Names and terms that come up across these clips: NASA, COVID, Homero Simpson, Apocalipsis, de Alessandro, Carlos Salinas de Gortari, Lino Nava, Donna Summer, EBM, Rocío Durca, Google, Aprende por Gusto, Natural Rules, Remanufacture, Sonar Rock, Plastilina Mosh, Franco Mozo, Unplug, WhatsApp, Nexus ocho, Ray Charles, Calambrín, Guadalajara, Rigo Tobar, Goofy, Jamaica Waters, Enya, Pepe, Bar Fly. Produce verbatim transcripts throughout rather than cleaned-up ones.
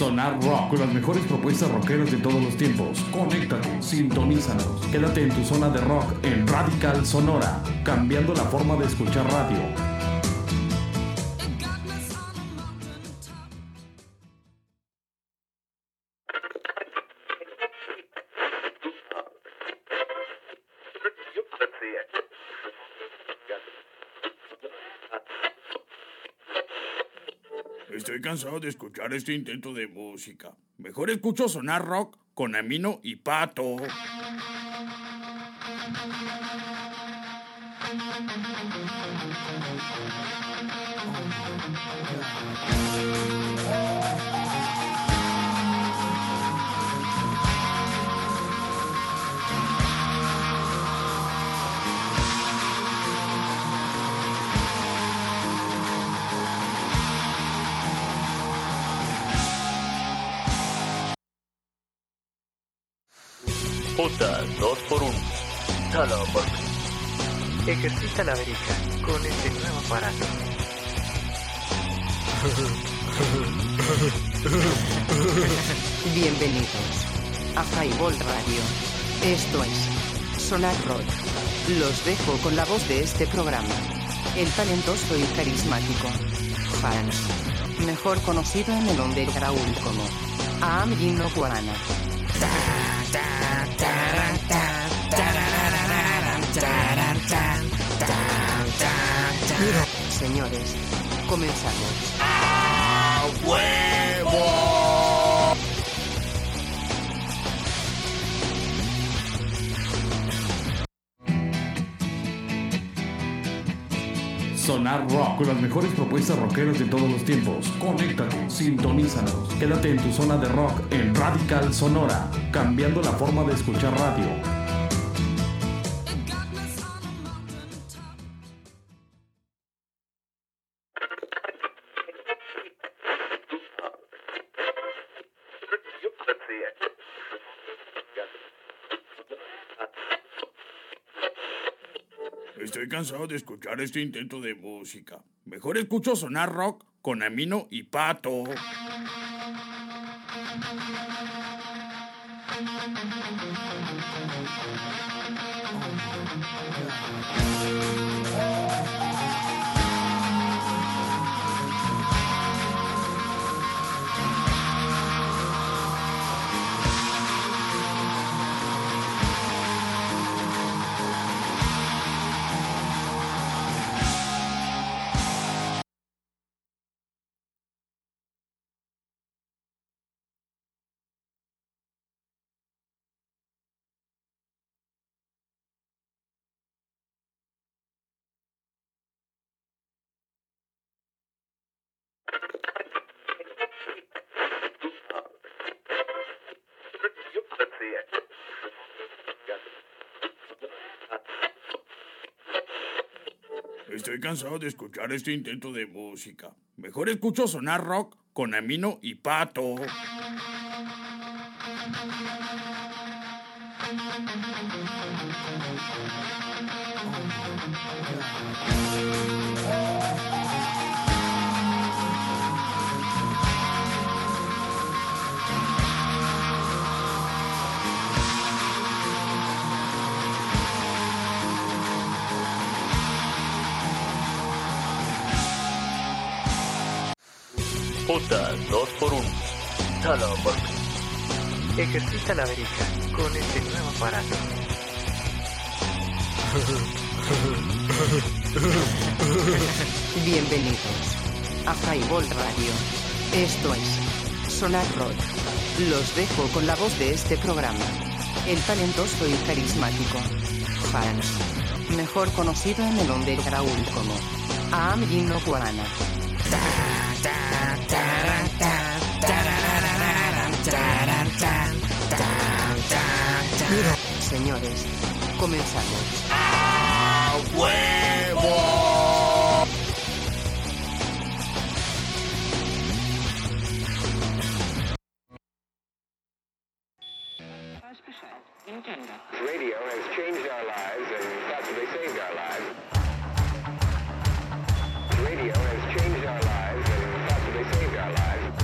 Sonar Rock, con las mejores propuestas rockeras de todos los tiempos. Conéctate, sintonízanos. Quédate en tu zona de rock en Radical Sonora, cambiando la forma de escuchar radio. Estoy cansado de escuchar este intento de música. Mejor escucho Sonar Rock con Amino y Pato. dos por uno Talabot. Ejercita la verica con este nuevo aparato. Bienvenidos a Highball Radio. Esto es Sonar Rock. Los dejo con la voz de este programa, el talentoso y carismático Hans, mejor conocido en el underground como Amino Guarana. Señores, comenzamos. ¡A huevo! Sonar Rock, con las mejores propuestas rockeras de todos los tiempos. Conéctate, sintonízanos. Quédate en tu zona de rock en Radical Sonora, cambiando la forma de escuchar radio. Estoy cansado de escuchar este intento de música. Mejor escucho Sonar Rock con Amino y Pato. Estoy cansado de escuchar este intento de música. Mejor escucho Sonar Rock con Amino y Pato. dos por uno Talabot. Ejercita la verica con este nuevo aparato. Bienvenidos a Highball Radio. Esto es Sonar Rock. Los dejo con la voz de este programa, el talentoso y carismático Hans, mejor conocido en el underground como Amino Guarana. Señores, comenzamos. ¡A huevo! Radio has changed our lives and possibly saved our lives. Radio has changed our lives and possibly saved our lives.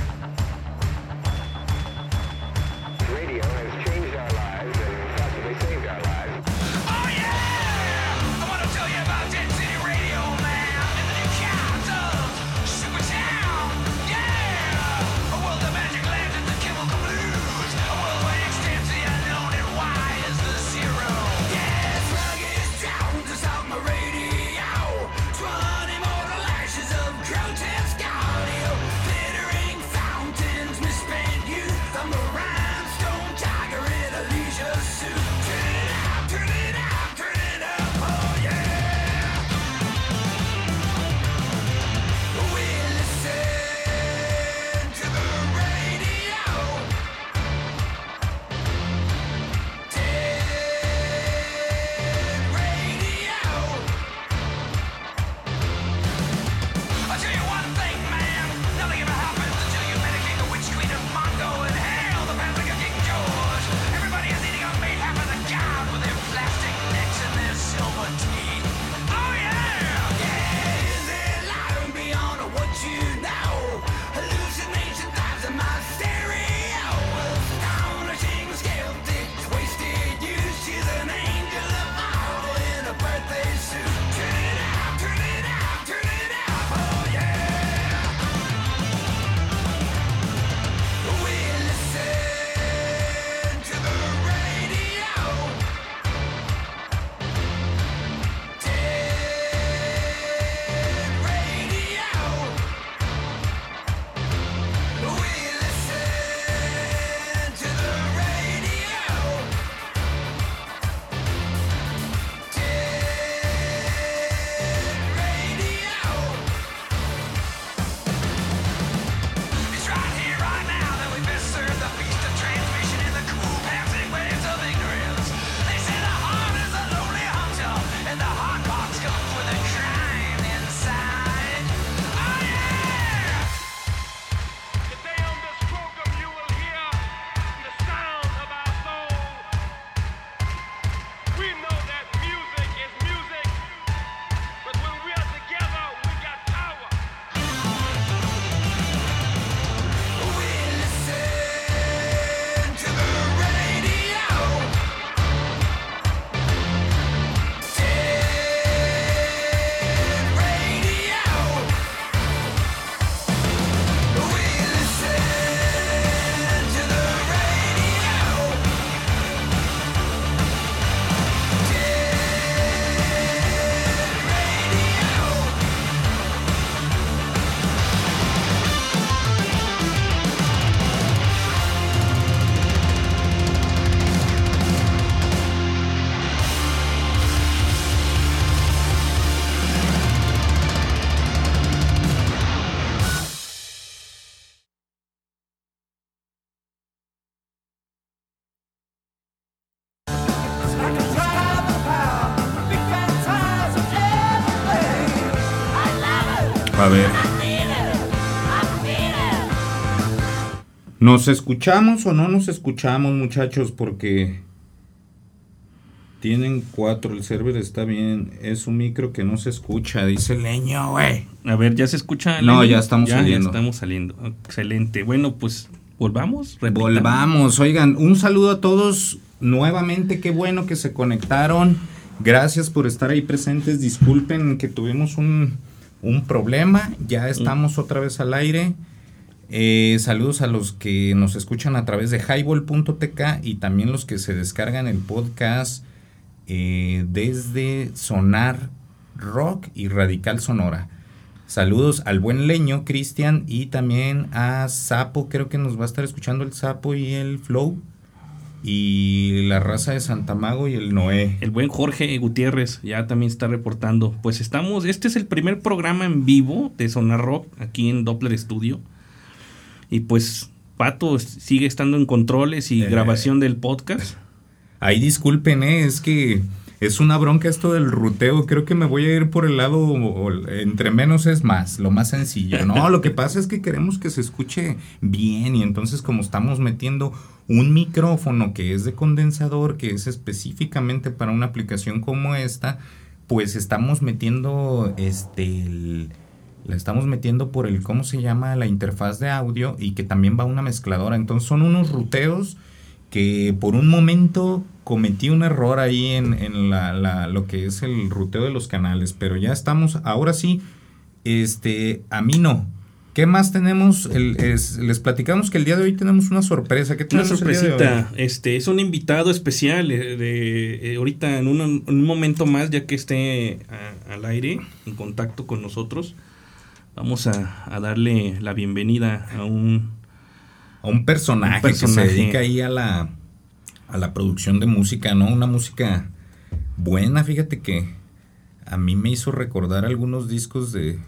¿Nos escuchamos o no nos escuchamos, muchachos? Porque tienen cuatro, el server está bien. Es un micro que no se escucha, dice Leño, güey. A ver, ¿ya se escucha? No, Leño, ya estamos ya, saliendo. Ya estamos saliendo. Excelente. Bueno, pues, ¿volvamos? Repitamos. Volvamos. Oigan, un saludo a todos nuevamente. Qué bueno que se conectaron. Gracias por estar ahí presentes. Disculpen que tuvimos un, un problema. Ya estamos otra vez al aire. Eh, saludos a los que nos escuchan a través de Highball punto t k y también los que se descargan el podcast eh, desde Sonar Rock y Radical Sonora. Saludos al buen Leño, Cristian, y también a Sapo. Creo que nos va a estar escuchando el Sapo y el Flow y la raza de Santamago y el Noé. El buen Jorge Gutiérrez ya también está reportando. Pues estamos, este es el primer programa en vivo de Sonar Rock aquí en Doppler Studio. Y pues Pato sigue estando en controles y eh, grabación del podcast. Ahí disculpen, eh, es que es una bronca esto del ruteo. Creo que me voy a ir por el lado o, o, entre menos es más, lo más sencillo. No, lo que pasa es que queremos que se escuche bien y entonces como estamos metiendo un micrófono que es de condensador, que es específicamente para una aplicación como esta, pues estamos metiendo este... el, la estamos metiendo por el, ¿cómo se llama? La interfaz de audio y que también va una mezcladora. Entonces son unos ruteos que por un momento cometí un error ahí en, en la, la, lo que es el ruteo de los canales. Pero ya estamos, ahora sí, este, a mí no. ¿Qué más tenemos? El, es, les platicamos que el día de hoy tenemos una sorpresa. ¿Qué tenemos? Una sorpresita. Este, es un invitado especial. Eh, de, eh, ahorita en un, un momento más, ya que esté a, al aire, en contacto con nosotros. Vamos a, a darle la bienvenida a un... A un personaje, un personaje que se dedica ahí a la, a la producción de música, ¿no? Una música buena, fíjate que a mí me hizo recordar algunos discos de...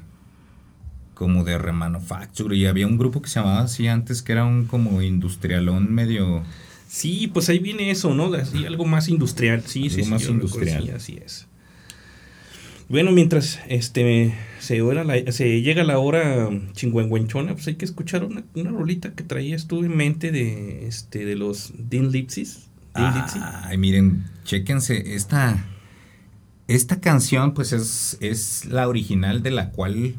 como de Remanufacture, y había un grupo que se llamaba así antes, que era un como industrialón medio... Sí, pues ahí viene eso, ¿no? Así, algo más industrial, sí, algo sí, más sí, industrial. Recuerdo, sí, así es. Bueno, mientras este se, hora la, se llega la hora chingüengüenchona, pues hay que escuchar una, una rolita que traías tú en mente de este de los Dean Lipsis. Ay, miren, chéquense, esta, esta canción pues es, es la original de la cual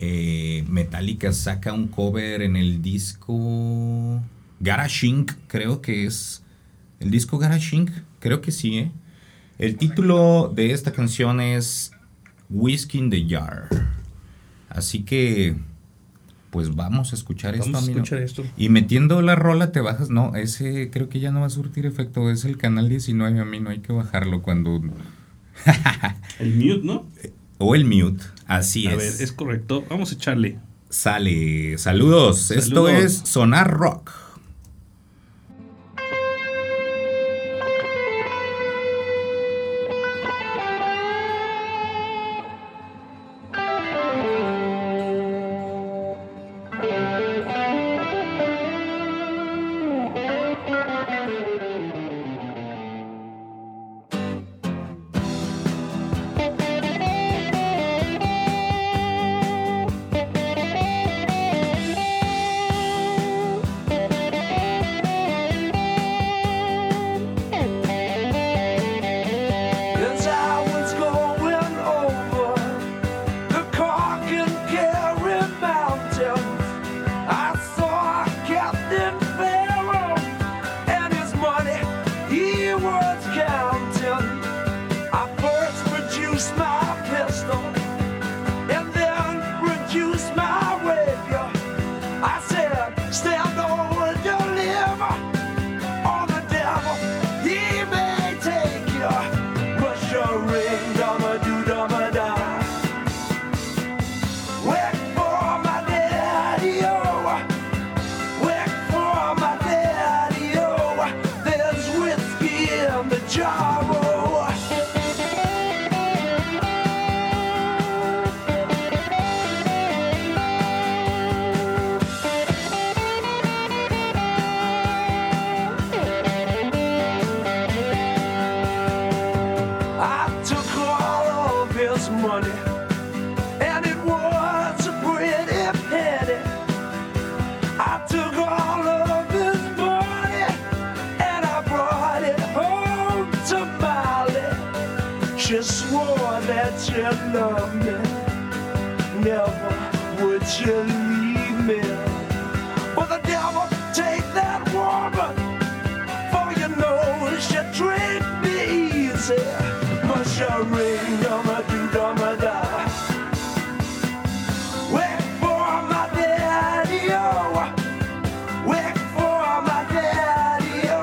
eh, Metallica saca un cover en el disco Garage Inc, creo que es, el disco Garage Inc, creo que sí, ¿eh? El título de esta canción es Whisky in the Jar. Así que, pues vamos a escuchar vamos esto. Vamos a escuchar amigo. esto. Y metiendo la rola te bajas. No, ese creo que ya no va a surtir efecto. Es el canal diecinueve, a mí no hay que bajarlo cuando... El mute, ¿no? O el mute, así a es. A ver, es correcto. Vamos a echarle. Sale. Saludos. Saludos. Esto es Sonar Rock. I love you, never would you leave me. Will the devil take that woman, for you know she treat me easy. Must you ring dum-a-doo-dum-a-da. Wait for my daddy-o, wait for my daddy-o,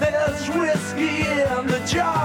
there's whiskey in the jar.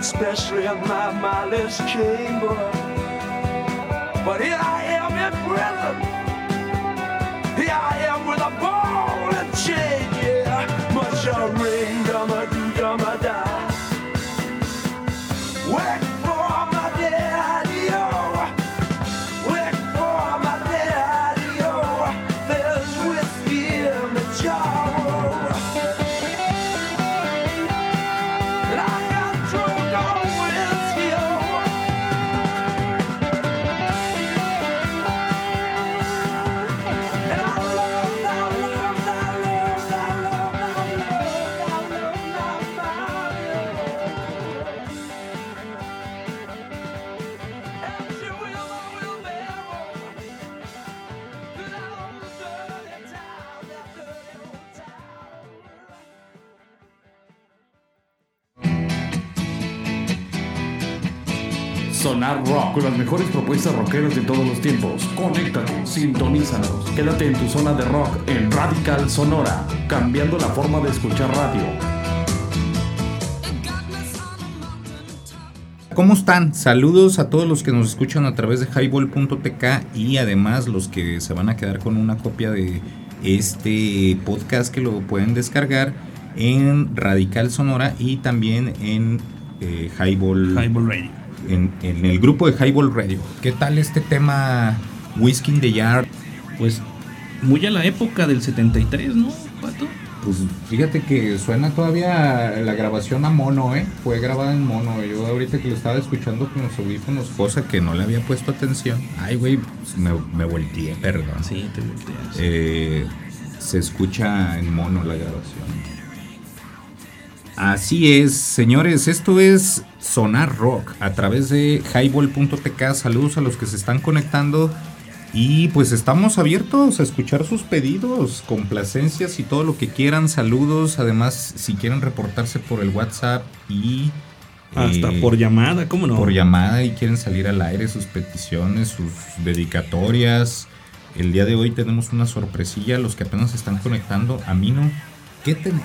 Especially in my mother's chamber. But here I am in prison. Here I am with a ball and chain, yeah. Much a ring, dum-a-doo-dum-a-da. Wait for my daddy-o, wait for my daddy-o, there's whiskey in the jar. Sonar Rock, con las mejores propuestas rockeras de todos los tiempos. Conéctate, sintonízanos, quédate en tu zona de rock en Radical Sonora, cambiando la forma de escuchar radio. ¿Cómo están? Saludos a todos los que nos escuchan a través de Highball punto t k y además los que se van a quedar con una copia de este podcast que lo pueden descargar en Radical Sonora y también en eh, Highball, Highball Radio. En, en el grupo de Highball Radio. ¿Qué tal este tema Whisky in the Jar? Pues muy a la época del setenta y tres, ¿no, Pato? Pues fíjate que suena todavía la grabación a mono, ¿eh? Fue grabada en mono. Yo ahorita que lo estaba escuchando con los audífonos, cosa que no le había puesto atención. Ay, güey, me, me volteé, perdón. Sí, te volteas. Eh, se escucha en mono la grabación. Así es, señores, esto es Sonar Rock a través de Highball punto t k. Saludos a los que se están conectando Y pues estamos abiertos a escuchar sus pedidos, complacencias y todo lo que quieran, saludos. Además, si quieren reportarse por el WhatsApp y... Hasta eh, por llamada, ¿cómo no? Por llamada, y quieren salir al aire sus peticiones, sus dedicatorias. El día de hoy tenemos una sorpresilla, los que apenas se están conectando. Amino, ¿qué tenemos?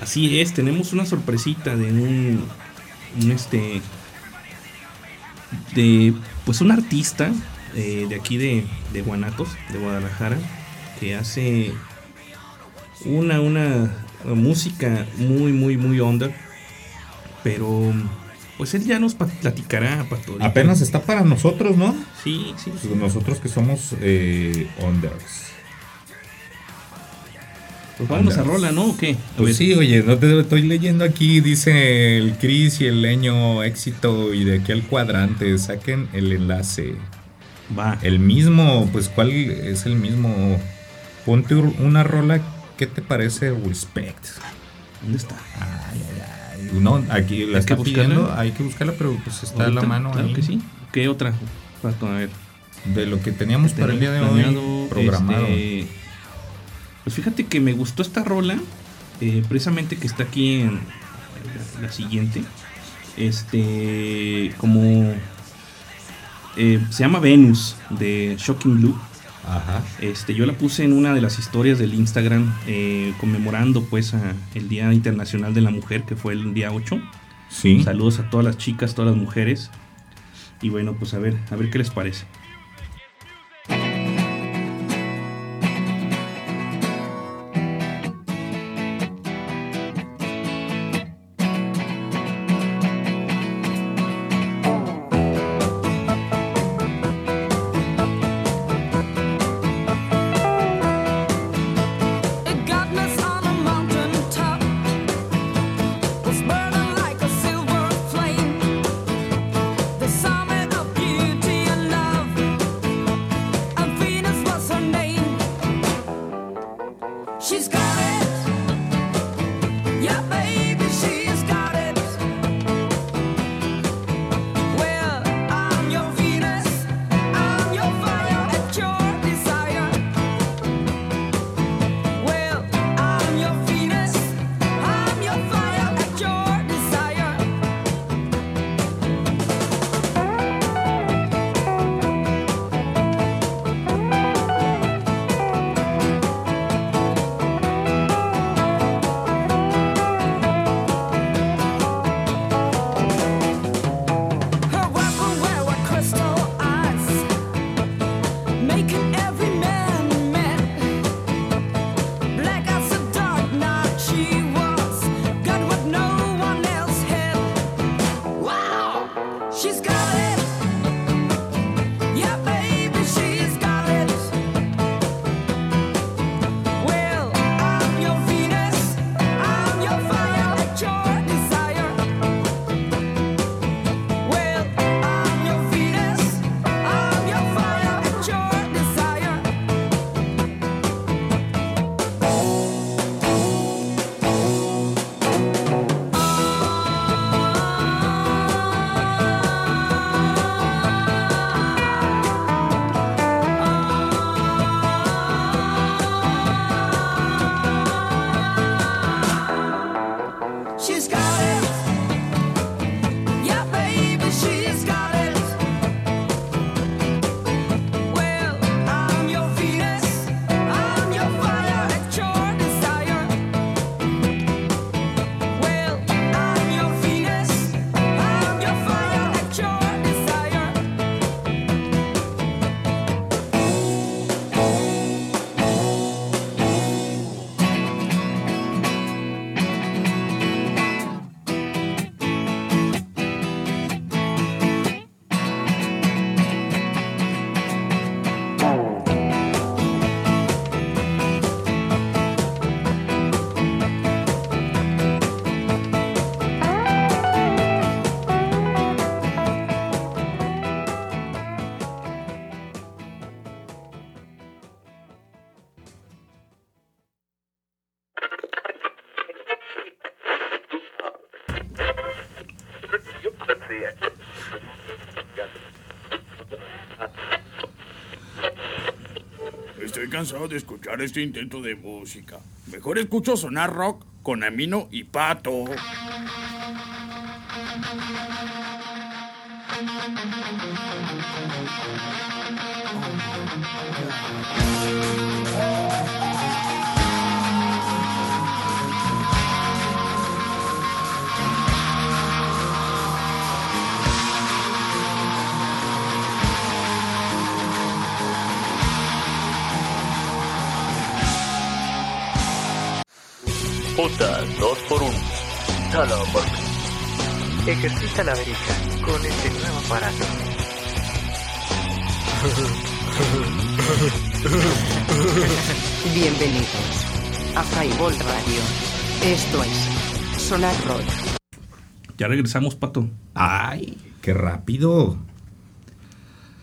Así es, tenemos una sorpresita de un... un este... de... pues un artista... Eh, de aquí de, de Guanatos, de Guadalajara, que hace una, una música muy, muy, muy onda. Pero pues él ya nos platicará, Pato. Apenas está para nosotros, ¿no? Sí, sí, sí. Nosotros que somos eh, onders. Pues vámonos onders. A rola, ¿no? ¿O qué? Pues sí, oye, no te estoy leyendo aquí. Dice el Cris y el Leño, éxito, y de aquí al cuadrante, saquen el enlace. Va. El mismo, pues, ¿cuál es el mismo? Ponte una rola, ¿qué te parece? Respect. ¿Dónde está? Ay, ay, ay. No, aquí la está pidiendo, hay que buscarla, pero pues está a la mano. Claro ahí. Que sí. ¿Qué otra? Pato, a ver. De lo que teníamos para el día de hoy programado. Este... Pues fíjate que me gustó esta rola, eh, precisamente que está aquí en la siguiente. Este, como... Eh, se llama Venus, de Shocking Blue. Ajá. Este, yo la puse en una de las historias del Instagram, eh, conmemorando pues a el Día Internacional de la Mujer, que fue el día ocho. Sí. Saludos a todas las chicas, todas las mujeres. Y bueno, pues a ver, a ver qué les parece. Estoy cansado de escuchar este intento de música. Mejor escucho Sonar Rock con Amino y Pato. J dos por uno Solo por mí. Ejercita la verica con este nuevo aparato. Bienvenidos a Highball Radio. Esto es Sonar Rock. Ya regresamos, Pato. ¡Ay, qué rápido!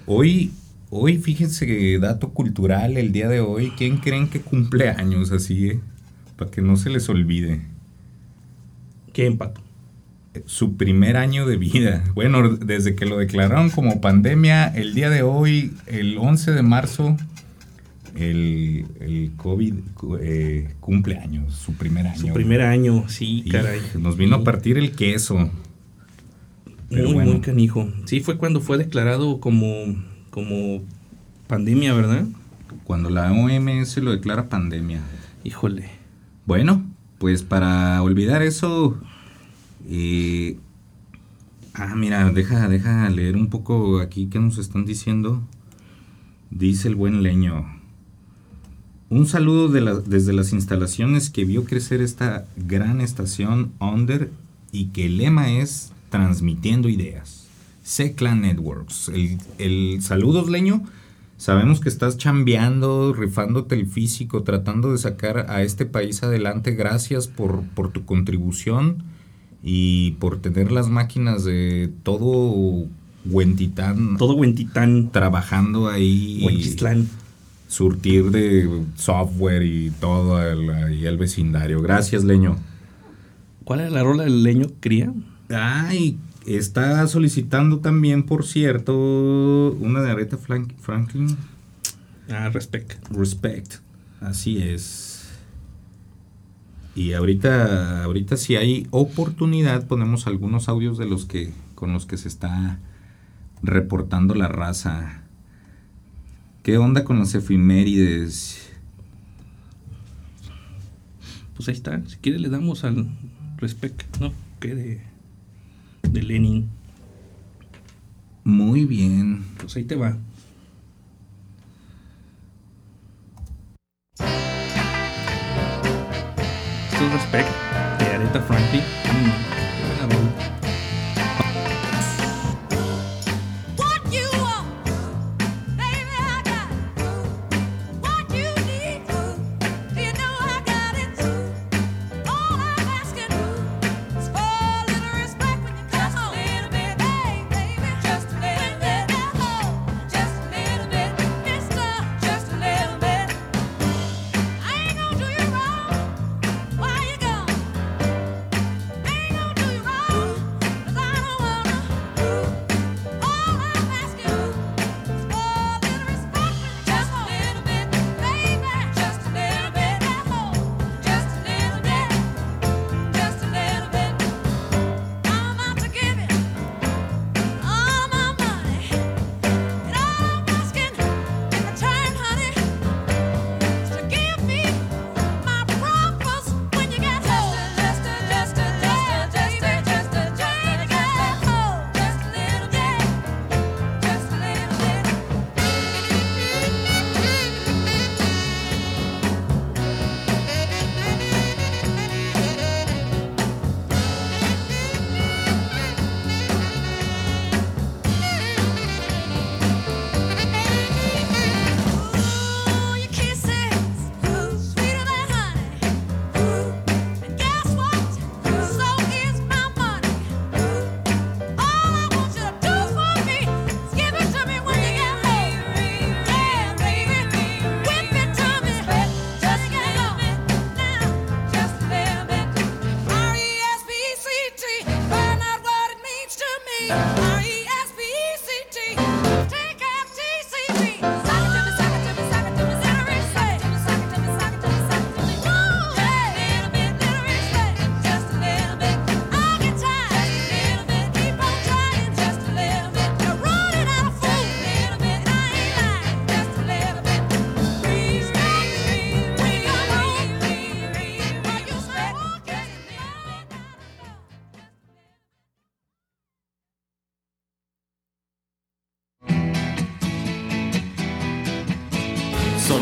Hoy, hoy fíjense que dato cultural el día de hoy. ¿Quién creen que cumple años así, eh? Para que no se les olvide. ¿Quién, Pato? Su primer año de vida. Bueno, desde que lo declararon como pandemia, el día de hoy, el once de marzo, el, el COVID eh, cumple años, su primer año. Su primer año, sí, y caray. Nos vino sí. a partir el queso. Pero muy, bueno. muy canijo. Sí, fue cuando fue declarado como, como pandemia, ¿verdad? Cuando la O M S lo declara pandemia. Híjole. Bueno, pues para olvidar eso... Eh, ah, mira, deja, deja leer un poco aquí qué nos están diciendo. Dice el buen Leño. Un saludo de la, desde las instalaciones que vio crecer esta gran estación Under y que el lema es transmitiendo ideas. C-Clan Networks. El, el saludos, Leño. Sabemos que estás chambeando, rifándote el físico, tratando de sacar a este país adelante. Gracias por, por tu contribución y por tener las máquinas de todo Huentitán. Todo Huentitán. Trabajando ahí. Huenchislán. Surtir de software y todo el, y el vecindario. Gracias, Leño. ¿Cuál era la rola del Leño, cría? Ay, está solicitando también, por cierto, una de Aretha Franklin. Ah, Respect. Respect, así es. Y ahorita, ahorita si hay oportunidad, ponemos algunos audios de los que con los que se está reportando la raza. ¿Qué onda con las efemérides? Pues ahí está. Si quiere le damos al Respect, ¿no? Que de... de Lenin. Muy bien. Pues ahí te va. Esto es Respect de Aretha Franklin. Mm.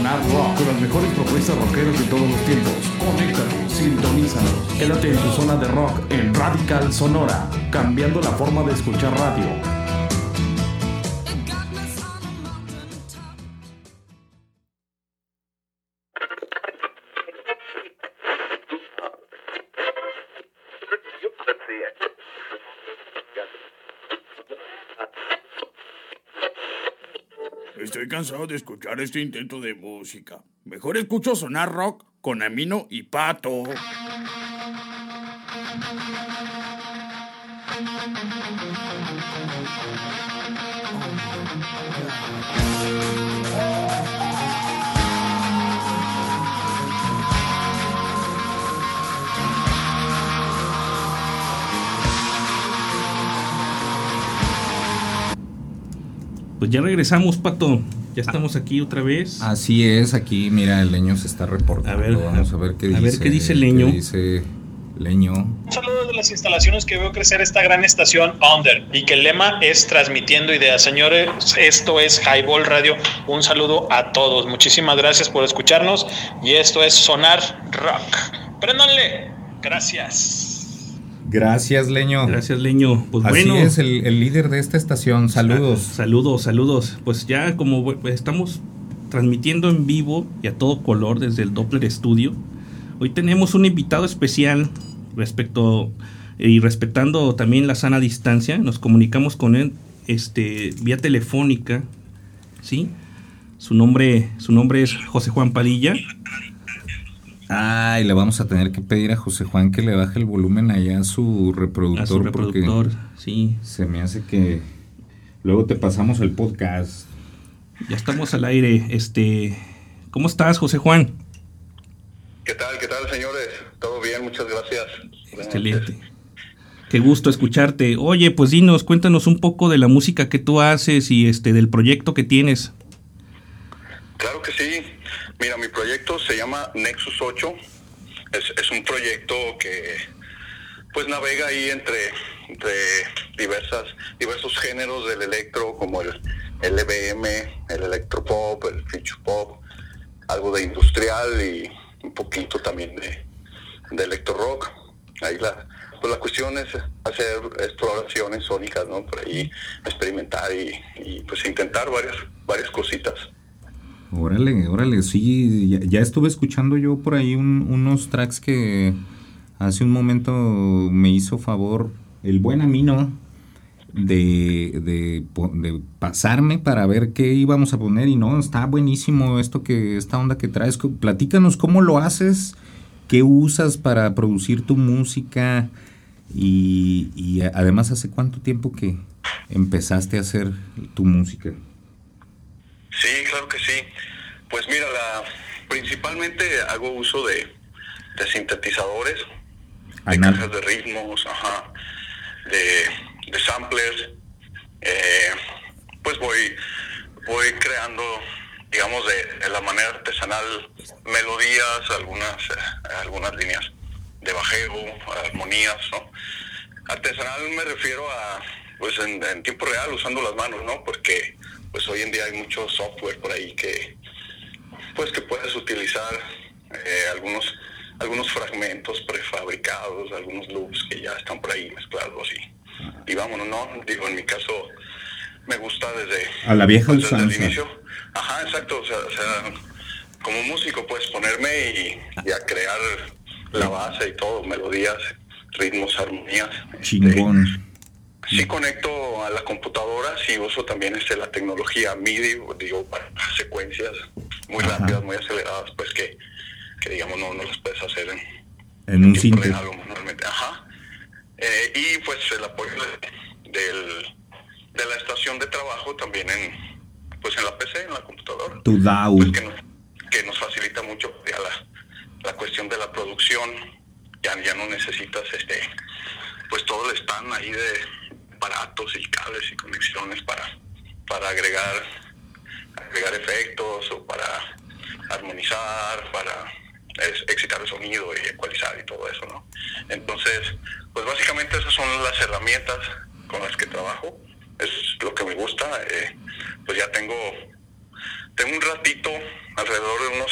Sonar Rock, con las mejores propuestas rockeras de todos los tiempos. Conéctanos, sintonízanos. Quédate en tu zona de rock en Radical Sonora, cambiando la forma de escuchar radio. Estoy cansado de escuchar este intento de música. Mejor escucho Sonar Rock con Amino y Pato. Pues ya regresamos, Pato. Ya estamos aquí otra vez. Así es, aquí mira, el Leño se está reportando. A ver, vamos a ver qué a dice. A ver qué dice Leño. Qué dice Leño. Un saludo de las instalaciones que veo crecer esta gran estación Under, y que el lema es transmitiendo ideas. Señores, esto es Highball Radio. Un saludo a todos. Muchísimas gracias por escucharnos, y esto es Sonar Rock. Préndanle. Gracias. Gracias, Leño. Gracias, Leño. Pues así bueno, es el, el líder de esta estación. Saludos. Saludos, saludos. Pues ya como estamos transmitiendo en vivo y a todo color desde el Doppler Studio, hoy tenemos un invitado especial respecto y respetando también la sana distancia. Nos comunicamos con él este, vía telefónica, ¿sí? Su nombre, su nombre es José Juan Padilla. Ay, le vamos a tener que pedir a José Juan que le baje el volumen allá a su reproductor. A su reproductor, sí. Se me hace que luego te pasamos el podcast. Ya estamos al aire. Este, ¿cómo estás, José Juan? ¿Qué tal, qué tal, señores? Todo bien, muchas gracias. Excelente. Qué gusto escucharte. Oye, pues dinos, cuéntanos un poco de la música que tú haces y este del proyecto que tienes. Claro que sí. Mira, mi proyecto se llama Nexus ocho, es, es un proyecto que pues navega ahí entre, entre diversas, diversos géneros del electro, como el, el E B M, el electropop, el future pop, algo de industrial y un poquito también de, de electro rock. Ahí la, pues la cuestión es hacer exploraciones sónicas, ¿no? Por ahí experimentar y, y pues intentar varias, varias cositas. Órale, órale, sí, ya, ya estuve escuchando yo por ahí un, unos tracks que hace un momento me hizo favor el buen Amino de, de, de pasarme para ver qué íbamos a poner, y no, está buenísimo esto que, esta onda que traes. Platícanos cómo lo haces, qué usas para producir tu música y, y además hace cuánto tiempo que empezaste a hacer tu música. Sí, claro que sí. Pues mira, la, principalmente hago uso de, de sintetizadores, de cajas de ritmos, ajá, de, de samplers. Eh, pues voy, voy creando, digamos, de, de la manera artesanal, melodías, algunas, eh, algunas líneas de bajeo, armonías, ¿no? Artesanal me refiero a, pues en, en tiempo real, usando las manos, ¿no? Porque pues hoy en día hay mucho software por ahí que pues que puedes utilizar eh, algunos algunos fragmentos prefabricados, algunos loops que ya están por ahí mezclados y, y vámonos, no, digo, en mi caso me gusta desde a la vieja pues, desde el inicio. Ajá, exacto, o sea, o sea, como músico puedes ponerme y, y a crear la base y todo, melodías, ritmos, armonías. Chingón. Este, Sí conecto a la computadora, sí uso también este, la tecnología MIDI, digo, para secuencias muy Ajá. rápidas, muy aceleradas, pues que, que digamos no, no las puedes hacer en, en un sitio real o manualmente. Ajá. Eh, y pues el apoyo de, del, de la estación de trabajo también en pues en la P C, en la computadora. Tu D A W. Pues que, nos, que nos facilita mucho ya la, la cuestión de la producción, ya, ya no necesitas este pues todo el stand ahí de aparatos y cables y conexiones para, para agregar agregar efectos o para armonizar, para es, excitar el sonido y ecualizar y todo eso, ¿no? Entonces, pues básicamente esas son las herramientas con las que trabajo, es lo que me gusta. Eh, pues ya tengo tengo un ratito, alrededor de unos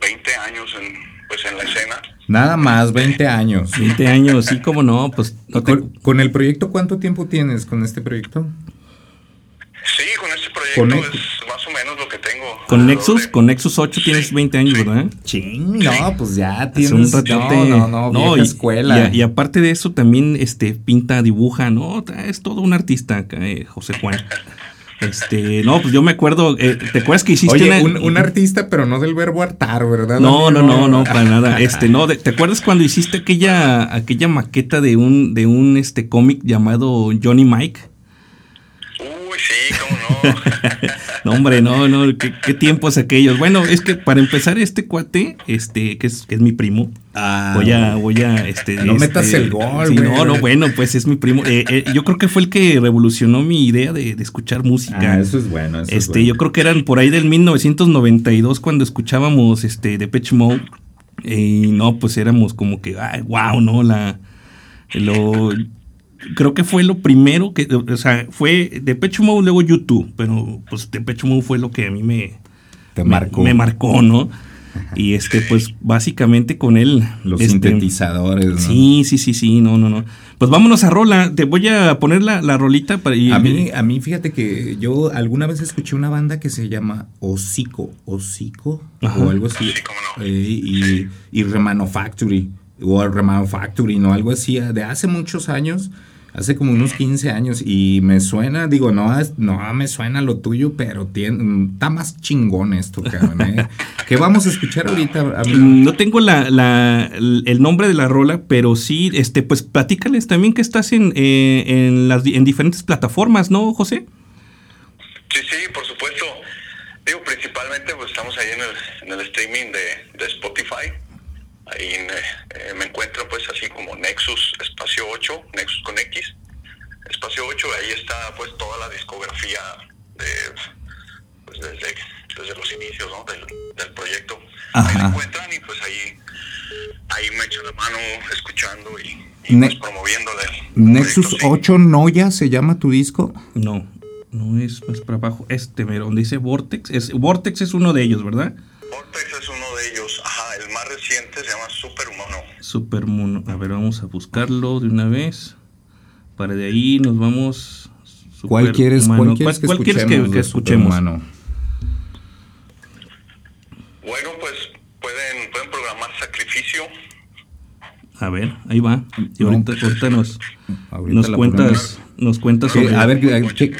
veinte años en, pues en la escena. Nada más, veinte años. veinte años, sí, cómo no. Pues no te... ¿Con, ¿Con el proyecto cuánto tiempo tienes con este proyecto? Sí, con este proyecto con es el... más o menos lo que tengo. ¿Con Nexus? De... Con Nexus ocho sí, tienes veinte años, sí. ¿Verdad? Ching, no, pues ya tienes un ratote. No, no, no, no vieja y, escuela. Y, y aparte de eso también este, pinta, dibuja, ¿no? Es todo un artista, eh, José Juan. Este, no, pues yo me acuerdo, eh, ¿te acuerdas que hiciste? Oye, una, un, un artista, pero no del verbo hartar, ¿verdad? No, no, no, no, para nada. Este, no, de, ¿te acuerdas cuando hiciste aquella, aquella maqueta de un, de un este cómic llamado Johnny Mike? Uy, sí, cómo no. No, hombre, no, no, ¿qué, qué tiempos aquellos? Bueno, es que para empezar, este cuate, este, que es, que es mi primo, ah, voy a, voy a, este... No este, metas el gol, sí, no, no, bueno, pues es mi primo. Eh, eh, yo creo que fue el que revolucionó mi idea de, de escuchar música. Ah, eso es bueno, eso este, es bueno. Yo creo que eran por ahí del mil novecientos noventa y dos cuando escuchábamos, este, Depeche Mode, eh, y no, pues éramos como que, ay, wow, no, la... lo... Creo que fue lo primero que, o sea, fue Depeche Mode, luego YouTube, pero pues Depeche Mode fue lo que a mí me, Te marcó. me, me marcó, ¿no? Ajá. Y este, pues básicamente con él. Los este, sintetizadores, ¿no? Sí, sí, sí, sí, no, no, no. Pues vámonos a rola, te voy a poner la, la rolita. Para ir. A mí, a mí, fíjate que yo alguna vez escuché una banda que se llama Osico, Osico, Ajá. o algo así, sí, cómo no. eh, y, y Remanufacture, o Remanufacture, ¿no? Algo así, de hace muchos años. Hace como unos quince años y me suena, digo, no, no me suena lo tuyo, pero tiene, está más chingón esto, cabrón, ¿eh? ¿Qué vamos a escuchar ahorita, amigo? No tengo la, la, el nombre de la rola, pero sí, este, pues platícales también que estás en, eh, en, las, en diferentes plataformas, ¿no, José? Sí, sí, por supuesto. Digo, principalmente pues estamos ahí en el, en el streaming de, de Spotify. Ahí eh, me encuentro pues así como Nexus espacio ocho, Nexus con X, espacio ocho, ahí está pues toda la discografía de, pues desde, desde los inicios, ¿no? del, del proyecto. Ajá. Ahí me encuentran y pues ahí, ahí me echan la mano escuchando y, y ne- pues promoviéndole. Nexus proyecto, ocho, sí. ¿Noya se llama tu disco? No, no es más para abajo, este, mero, donde dice Vortex, es, Vortex es uno de ellos, ¿verdad? Vortex es uno de ellos, ajá, el más reciente se llama Supermono. Supermono, a ver, vamos a buscarlo de una vez. Para de ahí nos vamos. Super ¿Cuál quieres, ¿cuál quieres, ¿Cuál, que, escuchemos ¿cuál quieres que, que escuchemos? Bueno, pues pueden, pueden programar Sacrificio. A ver, ahí va. Y no, ahorita, ahorita nos, ahorita nos cuentas, nos cuentas sobre. Eh, a ver, que,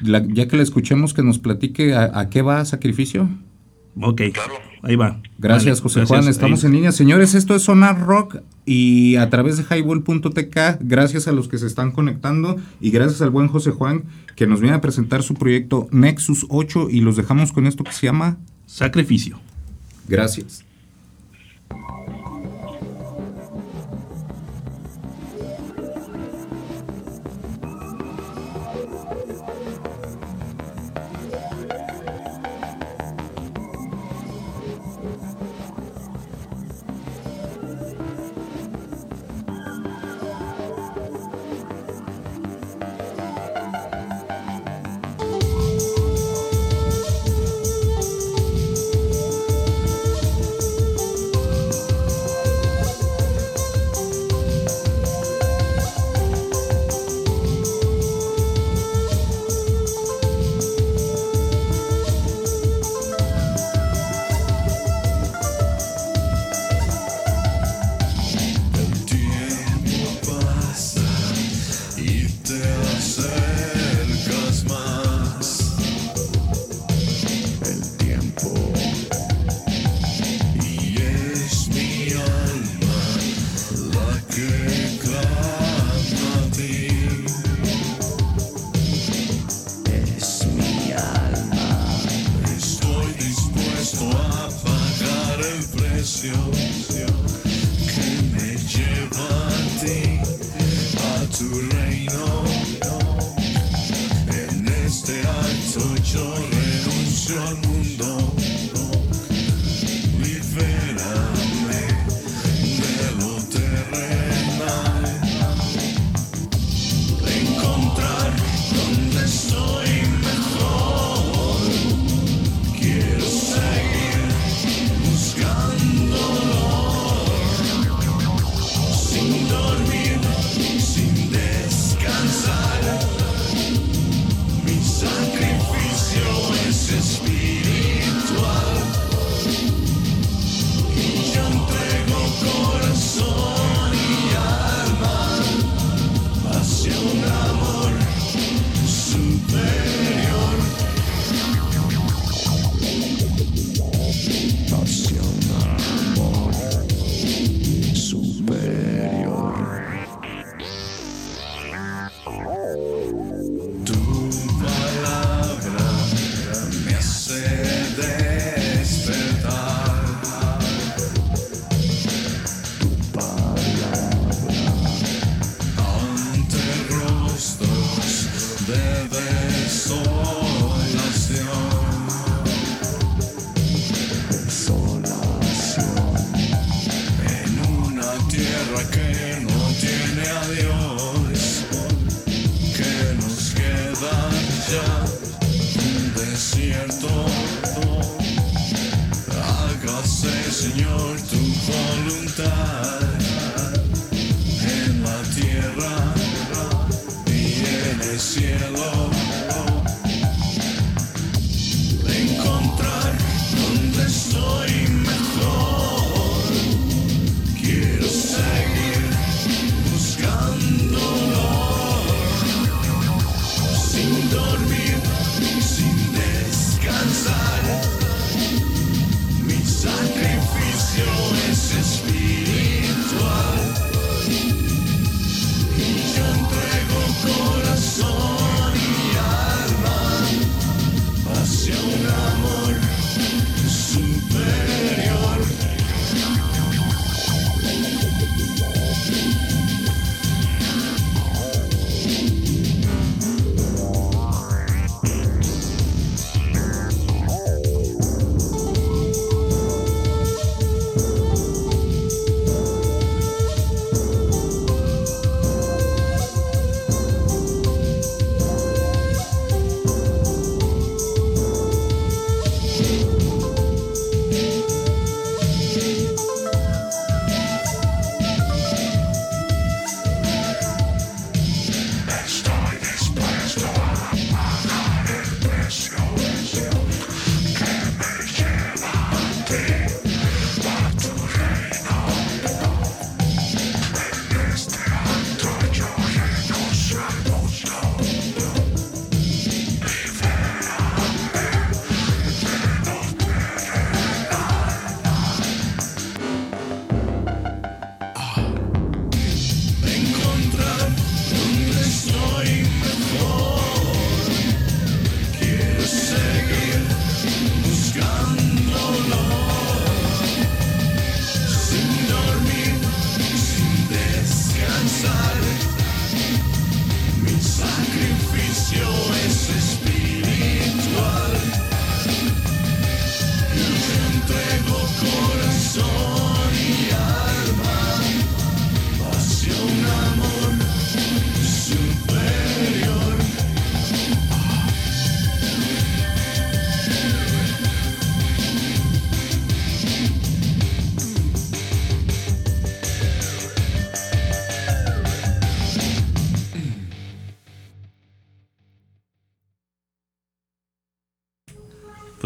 la, ya que la escuchemos, que nos platique a, a qué va Sacrificio. Ok, claro. Ahí va. Gracias, vale, José gracias, Juan. Estamos ahí. En línea, señores. Esto es Sonar Rock y a través de Highball punto t k. Gracias a los que se están conectando y gracias al buen José Juan que nos viene a presentar su proyecto Nexus ocho y los dejamos con esto que se llama Sacrificio. Gracias.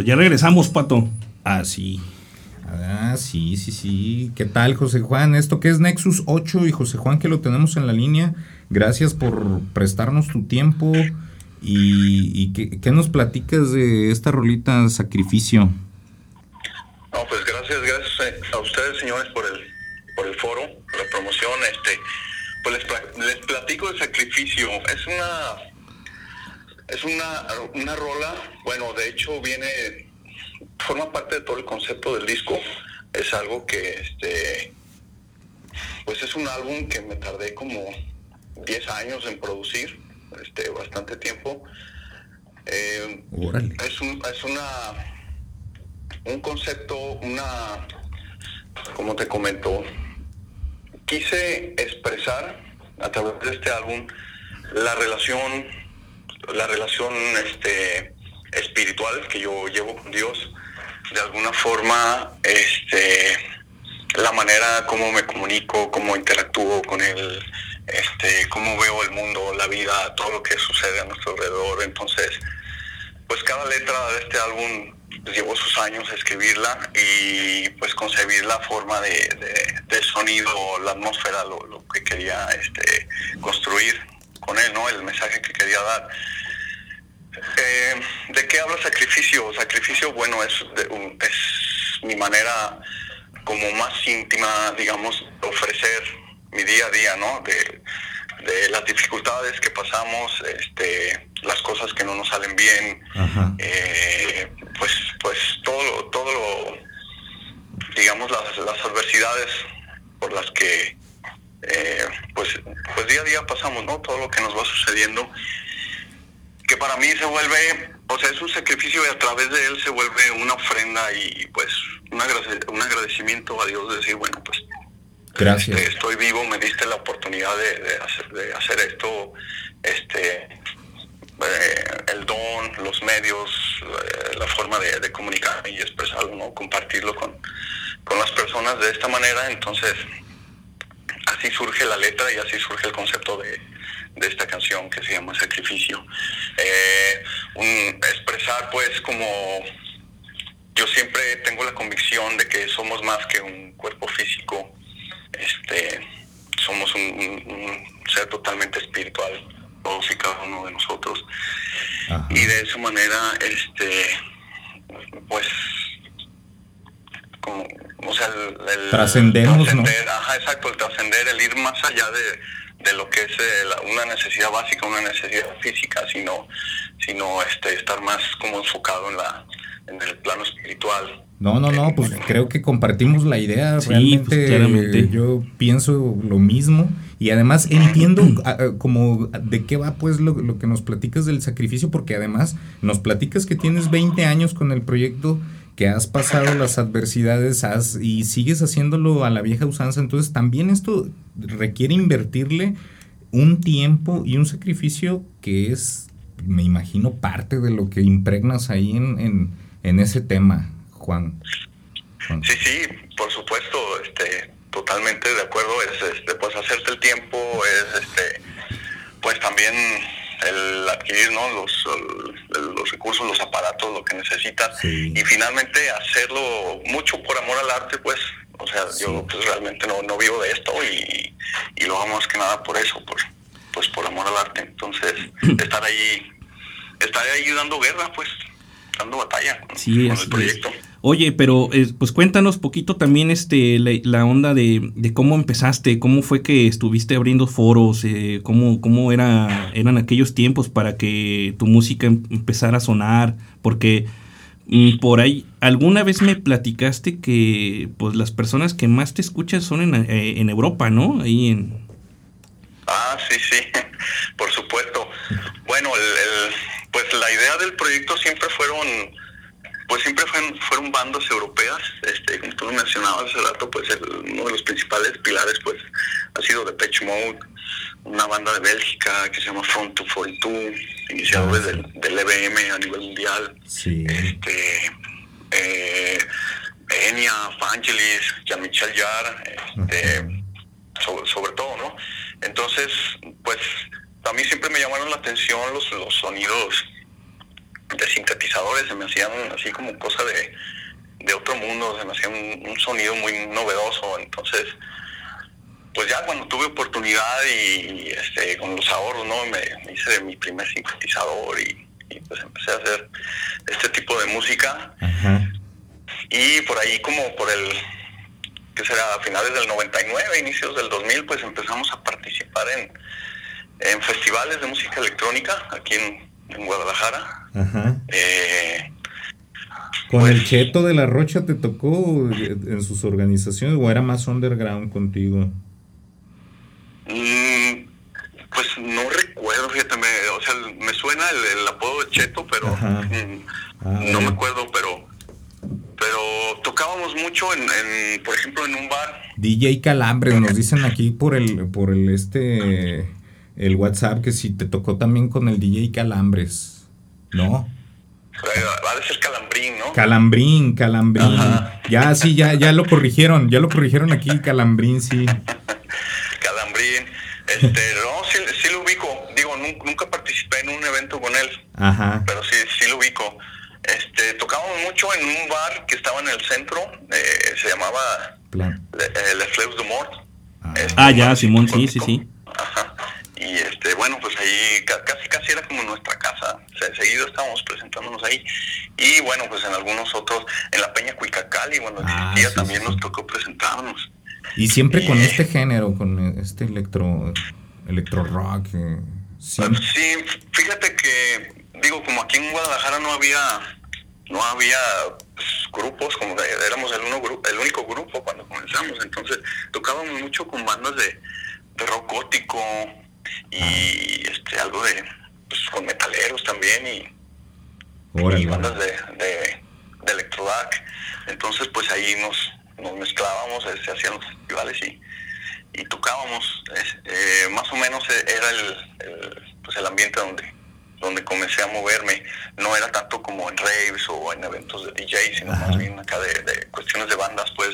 Ya regresamos, Pato. Ah, sí. Ah, sí, sí, sí. ¿Qué tal, José Juan? Esto que es Nexus ocho y José Juan, que lo tenemos en la línea. Gracias por prestarnos tu tiempo. ¿Y, y qué, qué nos platicas de esta rolita Sacrificio? No, pues gracias, gracias a ustedes, señores, por el por el foro, por la promoción. Este, pues les, les platico de Sacrificio. Es una... Es una, una rola, bueno, de hecho viene, forma parte de todo el concepto del disco. Es algo que, este, pues es un álbum que me tardé como diez años en producir, este, bastante tiempo. Eh, es un, es una, un concepto, una, como te comento, quise expresar a través de este álbum la relación... la relación este espiritual que yo llevo con Dios, de alguna forma, este la manera como me comunico, cómo interactúo con él, este cómo veo el mundo, la vida, todo lo que sucede a nuestro alrededor. Entonces, pues cada letra de este álbum llevó sus años escribirla y pues concebir la forma de, de, de sonido, la atmósfera, lo, lo que quería este construir con él, ¿no? El mensaje que quería dar. Eh, ¿De qué habla Sacrificio? Sacrificio, bueno, es, de, un, es mi manera como más íntima, digamos, de ofrecer mi día a día, ¿no? De, de las dificultades que pasamos, este, las cosas que no nos salen bien, eh, pues, pues todo, todo lo, digamos, las, las adversidades por las que Eh, pues pues día a día pasamos, ¿no? Todo lo que nos va sucediendo, que para mí se vuelve, o sea, es un sacrificio, y a través de él se vuelve una ofrenda y pues un agradec- un agradecimiento a Dios de decir, bueno, pues gracias, este, estoy vivo, me diste la oportunidad de, de, hacer, de hacer esto, este eh, el don, los medios, eh, la forma de, de comunicarme y expresarlo, ¿no? Compartirlo con, con las personas de esta manera. Entonces así surge la letra y así surge el concepto de, que se llama Sacrificio. Eh, un, expresar pues como... Yo siempre tengo la convicción de que somos más que un cuerpo físico, este, somos un, un, un ser totalmente espiritual, todos y cada uno de nosotros. Ajá. Y de esa manera, este, pues, como, o sea, el, el trascendemos, ¿no? Ajá, exacto, el trascender, el ir más allá de, de lo que es el, una necesidad básica, una necesidad física, sino, sino este, estar más como enfocado en la... en el plano espiritual. No, no, no, pues creo que compartimos la idea. Sí, realmente pues claramente. Yo pienso lo mismo y además entiendo uh, como de qué va pues lo, lo que nos platicas del sacrificio, porque además nos platicas que tienes veinte años con el proyecto, que has pasado las adversidades has, y sigues haciéndolo a la vieja usanza, entonces también esto requiere invertirle un tiempo y un sacrificio que es, me imagino, parte de lo que impregnas ahí en... en en ese tema, Juan. Juan. Sí, sí, por supuesto, este, totalmente de acuerdo. Es, este, pues hacerte el tiempo es, este, pues también el adquirir, ¿no? Los, el, los recursos, los aparatos, lo que necesitas, sí. Y finalmente hacerlo mucho por amor al arte, pues, o sea, sí. Yo pues realmente no, no vivo de esto y, y lo hago más que nada por eso, por, pues por amor al arte. Entonces, estar ahí, estar ahí dando guerra, pues. Dando batalla con, sí, con el proyecto. Es. Oye, pero eh, pues cuéntanos poquito también este la, la onda de, de cómo empezaste, cómo fue que estuviste abriendo foros, eh, cómo, cómo era, eran aquellos tiempos para que tu música em- empezara a sonar, porque mm, por ahí alguna vez me platicaste que pues las personas que más te escuchan son en, eh, en Europa, ¿no? Ahí en... Ah, sí, sí, por supuesto. Bueno, el, el pues la idea del proyecto siempre fueron, pues siempre fueron, fueron bandas europeas, este, como tú mencionabas hace rato, pues el, uno de los principales pilares pues ha sido Depeche Mode, una banda de Bélgica que se llama Front doscientos cuarenta y dos, iniciado desde el del E B M a nivel mundial, sí. este, eh, Enya, Vangelis, Jean-Michel Jarre, este, uh-huh. sobre, sobre todo, ¿no? Entonces, pues... A mí siempre me llamaron la atención los, los sonidos de sintetizadores, se me hacían así como cosa de, de otro mundo, se me hacía un, un sonido muy novedoso. Entonces, pues ya cuando tuve oportunidad y este, con los ahorros, ¿no? Me, me hice mi primer sintetizador y, y pues empecé a hacer este tipo de música. Ajá. Y por ahí como por el, ¿qué será? A finales del noventa y nueve, inicios del dos mil, pues empezamos a participar en... en festivales de música electrónica aquí en, en Guadalajara. Ajá. Eh, ¿Con pues, el Cheto de la Rocha te tocó en sus organizaciones o era más underground contigo? Pues no recuerdo, fíjate, me, o sea, me suena el, el apodo de Cheto, pero mm, ah, no me acuerdo, pero pero tocábamos mucho en, en, por ejemplo, en un bar. D J Calambre, nos dicen aquí por el por el este... el WhatsApp, que si te tocó también con el D J Calambres, ¿no? Va a ser Calambrín, ¿no? Calambrín, Calambrín. Ajá. Ya, sí, ya, ya lo corrigieron, ya lo corrigieron aquí, Calambrín, sí. Calambrín, este, no, sí, sí lo ubico, digo, nunca participé en un evento con él. Ajá. Pero sí, sí lo ubico. Este, tocábamos mucho en un bar que estaba en el centro, eh, se llamaba Les Fleurs du Mort. Ah, este, ah ya, Simón, sí, sí, sí. Ajá. Y este bueno, pues ahí casi casi era como nuestra casa, o sea, seguido estábamos presentándonos ahí. Y bueno, pues en algunos otros, en la Peña Cuicacali, bueno, ah, sí, también sí. Nos tocó presentarnos. Y siempre eh, con este género, con este electro electro rock. Eh, sí. Sí, fíjate que, digo, como aquí en Guadalajara no había no había pues, grupos, como éramos el, uno, el único grupo cuando comenzamos, entonces tocábamos mucho con bandas de, de rock gótico, y este algo de pues, con metaleros también y, órale, y bandas de, de, de electro dark. Entonces pues ahí nos nos mezclábamos, se hacían los festivales y, y tocábamos, eh, más o menos era el, el pues el ambiente donde donde comencé a moverme. No era tanto como en raves o en eventos de D J, sino ajá. Más bien acá de, de cuestiones de bandas, pues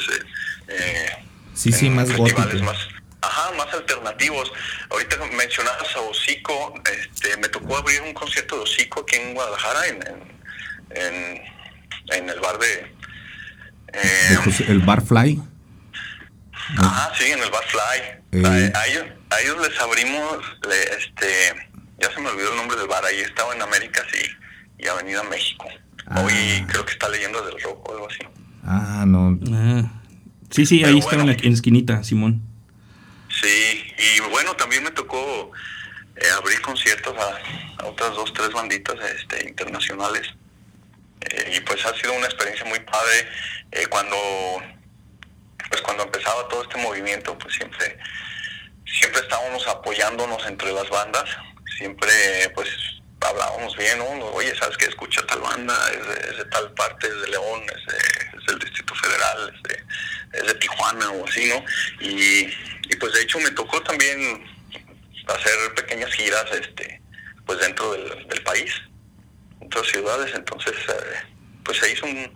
eh, sí, sí, más festivales gótico. Más Ajá, más alternativos. Ahorita mencionabas a Osico, este, me tocó abrir un concierto de Osico aquí en Guadalajara, en, en, en, en el bar de... Eh, ¿el Bar Fly? Ajá, sí, en el Bar Fly. Eh. A, a, ellos, a ellos les abrimos, le, este, ya se me olvidó el nombre del bar, ahí estaba en Américas y, y Avenida México. Ah. Hoy creo que está Leyendas del Rock o algo así. Ah, no. Ah. Sí, sí, ahí bueno, está en la, en la esquinita, Simón. Sí, y bueno, también me tocó eh, abrir conciertos a, a otras dos, tres banditas este, internacionales. Eh, y pues ha sido una experiencia muy padre. Eh, cuando pues cuando empezaba todo este movimiento, pues siempre siempre estábamos apoyándonos entre las bandas. Siempre pues hablábamos bien, ¿no? Oye, ¿sabes qué? Escucha tal banda, es de, es de tal parte, es de León, es, de, es del Distrito Federal, es de, es de Tijuana o así, ¿no? Y, y pues de hecho me tocó también hacer pequeñas giras este pues dentro del, del país, en otras ciudades. Entonces eh, pues se hizo un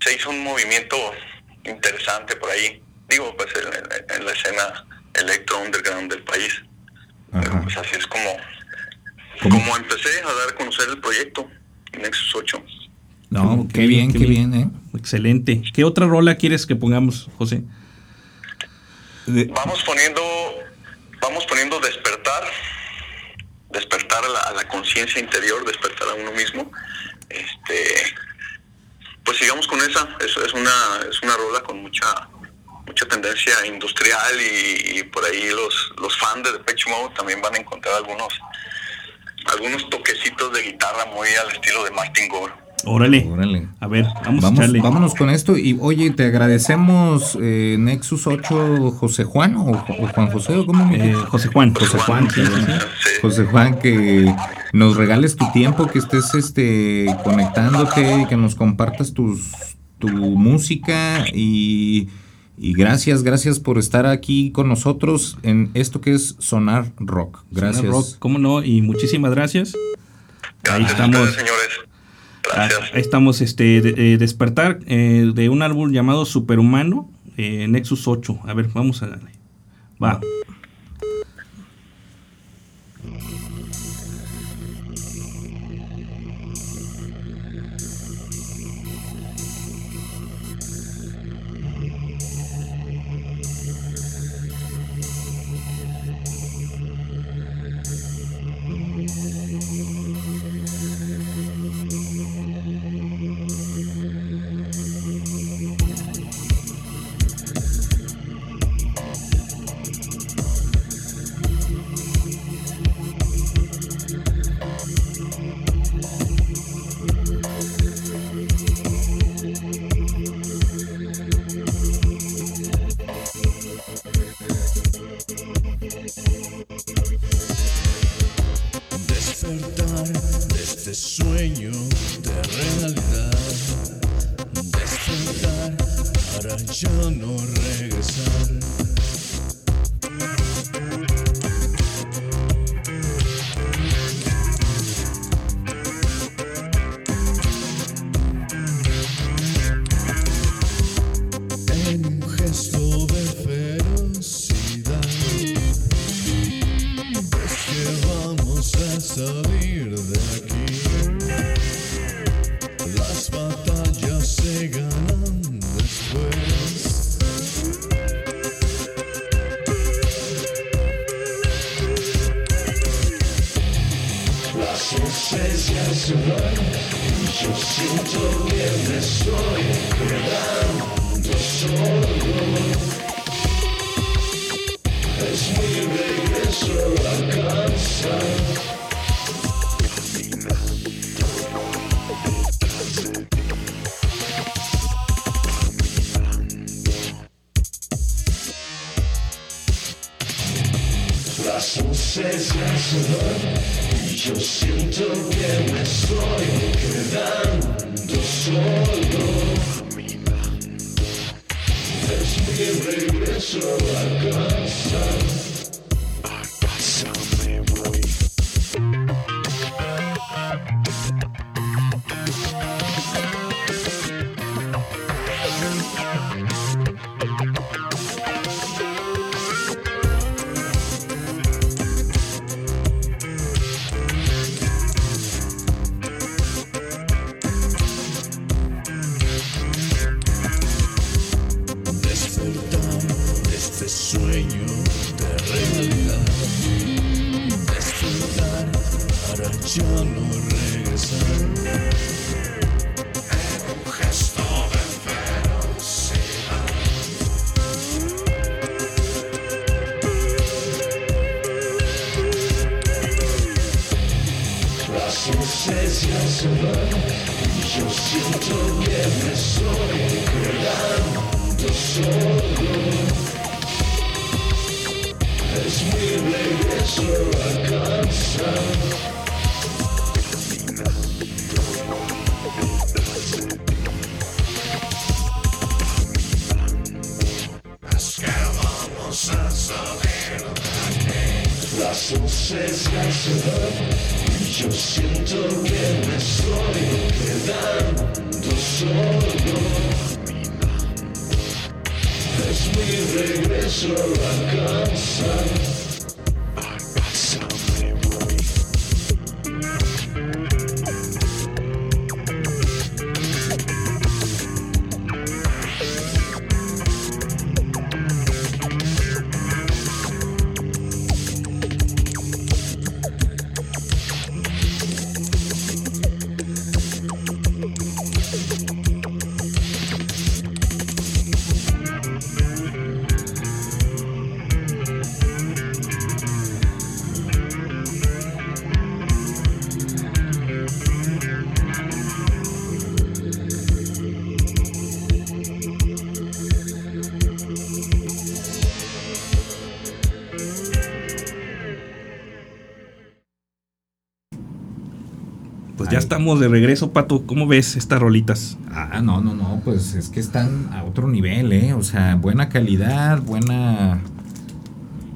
se hizo un movimiento interesante por ahí, digo, pues en, en, en la escena electro underground del país. Ajá. Pero pues así es como ¿Cómo? Como empecé a dar a conocer el proyecto Nexus ocho. No, qué, qué bien, qué bien, bien, ¿eh? Excelente. ¿Qué otra rola quieres que pongamos, José? Vamos poniendo vamos poniendo despertar, despertar a la, a la conciencia interior, despertar a uno mismo. Este, pues sigamos con esa. Es, es una es una rola con mucha mucha tendencia industrial y, y por ahí los los fans de Depeche Mode también van a encontrar algunos algunos toquecitos de guitarra muy al estilo de Martin Gore. Órale, Órale. a ver, vamos, vamos a echarle. Vámonos con esto. Y oye, te agradecemos eh, Nexus ocho, José Juan o, o Juan José, o ¿cómo me eh, José Juan, José Juan, José Juan, Juan, sí, sí. José Juan, que nos regales tu tiempo, que estés este conectándote y que nos compartas tus tu música y y gracias, gracias por estar aquí con nosotros en esto que es Sonar Rock. Gracias. Sonar Rock, cómo no, y muchísimas gracias. Gracias, ahí estamos, ustedes, señores. Gracias. Ahí estamos, este, de, de despertar eh, de un árbol llamado Superhumano, eh, Nexus ocho. A ver, vamos a darle. Va. ya no regresará. En un gesto de ferocidad. Las ausencias se van y yo siento que me estoy quedando solo. Es mi regreso a casa. Es que vamos a salir de aquí. Las ausencias se van y yo siento que me estoy quedando solo. Es mi regreso a casa. Ya estamos de regreso, Pato. ¿Cómo ves estas rolitas? Ah, no, no, no, pues es que están a otro nivel, ¿eh? O sea, buena calidad, buena...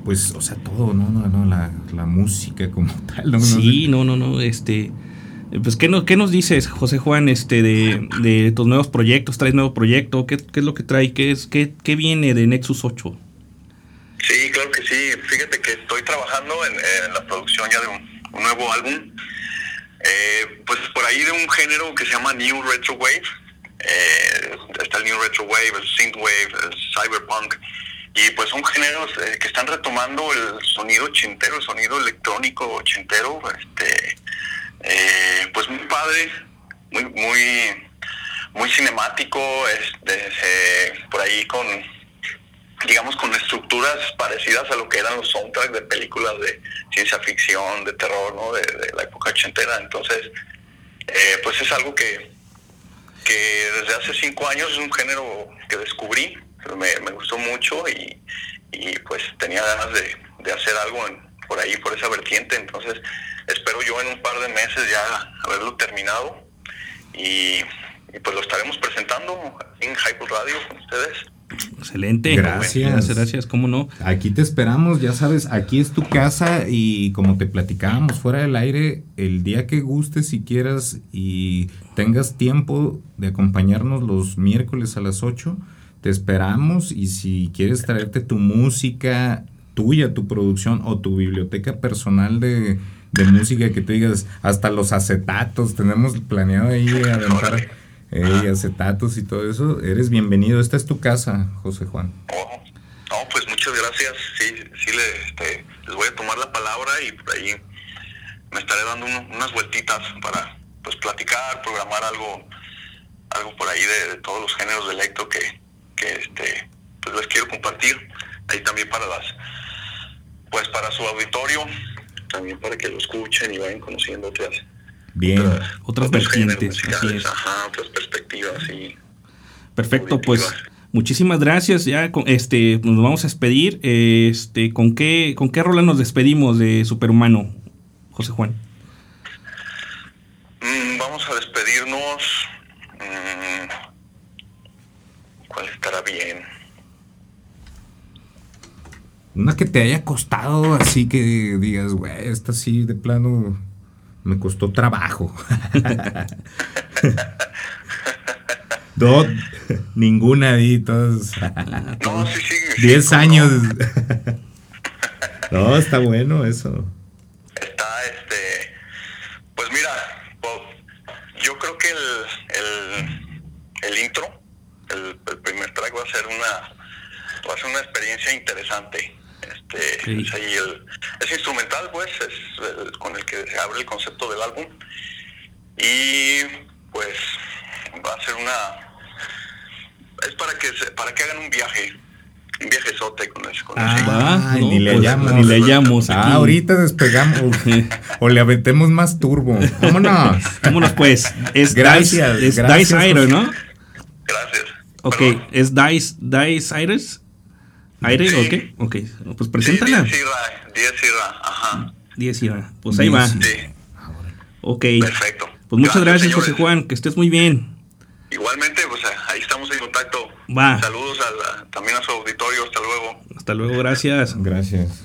Pues, o sea, todo, ¿no? no, no la, la música como tal. No, sí, no, no, no, este... Pues, ¿qué, no, qué nos dices, José Juan, este, de, de tus nuevos proyectos? ¿Traes nuevo proyecto? ¿Qué, qué es lo que trae? ¿Qué, es, qué, qué viene de Nexus ocho? Sí, claro que sí. Fíjate que estoy trabajando en, en la producción ya de un, un nuevo álbum. Eh, pues por ahí de un género que se llama New Retrowave. Eh, está el New Retrowave, el Synthwave, el Cyberpunk. Y pues son géneros eh, que están retomando el sonido ochentero, el sonido electrónico ochentero. Este, eh, pues muy padre, muy muy muy cinemático. Este, eh, por ahí con, digamos, con estructuras parecidas a lo que eran los soundtracks de películas de ciencia ficción, de terror, ¿no? De, de la época ochentera. Entonces, eh, pues es algo que, que desde hace cinco años es un género que descubrí, me, me gustó mucho y, y pues tenía ganas de, de hacer algo en, por ahí, por esa vertiente. Entonces, espero yo en un par de meses ya haberlo terminado y, y pues lo estaremos presentando en Highball Radio con ustedes. Excelente, gracias, gracias, cómo no. Aquí te esperamos, ya sabes, aquí es tu casa y como te platicábamos fuera del aire, el día que gustes, si quieras y tengas tiempo de acompañarnos los miércoles a las ocho, te esperamos y si quieres traerte tu música tuya, tu producción o tu biblioteca personal de, de música que tú digas, hasta los acetatos, tenemos planeado ahí aventar... Ey, acetatos y todo eso, eres bienvenido, esta es tu casa, José Juan. Oh, no, pues muchas gracias, sí, sí le, este, les voy a tomar la palabra y por ahí me estaré dando un, unas vueltitas para pues platicar, programar algo, algo por ahí de, de todos los géneros de electro que, que este, pues les quiero compartir, ahí también para las, pues para su auditorio, también para que lo escuchen y vayan conociendo otras. Bien, otras, otras vertientes, así es. Ajá, otras perspectivas, sí. Perfecto, auditivas. Pues muchísimas gracias. Ya con, este nos vamos a despedir. Este, ¿con qué con qué rola nos despedimos de Superhumano, José Juan? Mm, vamos a despedirnos. Mm, ¿Cuál estará bien? Una que te haya costado, así que digas, güey, esta sí de plano me costó trabajo. No, ninguna ahí, todos. No, sí, sí. Diez años. No, está bueno eso. Está, este... Pues mira, Bob, yo creo que el, el, el intro, el, el primer track va a ser una, va a ser una experiencia interesante. Este, que sí. es ahí el, es instrumental, pues, es el, con el que se abre el concepto del álbum. Y pues va a ser una, es para que se, para que hagan un viaje, un viajezote con ese, con ah, ese. Ah, no, ni le hallamos, ni le hallamos. Ah, ahorita despegamos o le aventemos más turbo. Vámonos. Vámonos pues. Es gracias, Dice, es gracias, Dice Iron, ¿no? Gracias. Okay, perdón. Es Dice Dice Aires. Aire, sí. ok, ok, pues preséntala. diez ira, diez ira, ajá. diez ira, pues ahí diez. Va. Sí. Ok. Perfecto. Pues muchas gracias, gracias José Juan, que estés muy bien. Igualmente, pues ahí estamos en contacto. Va. Saludos a la, también a su auditorio, hasta luego. Hasta luego, gracias. Gracias.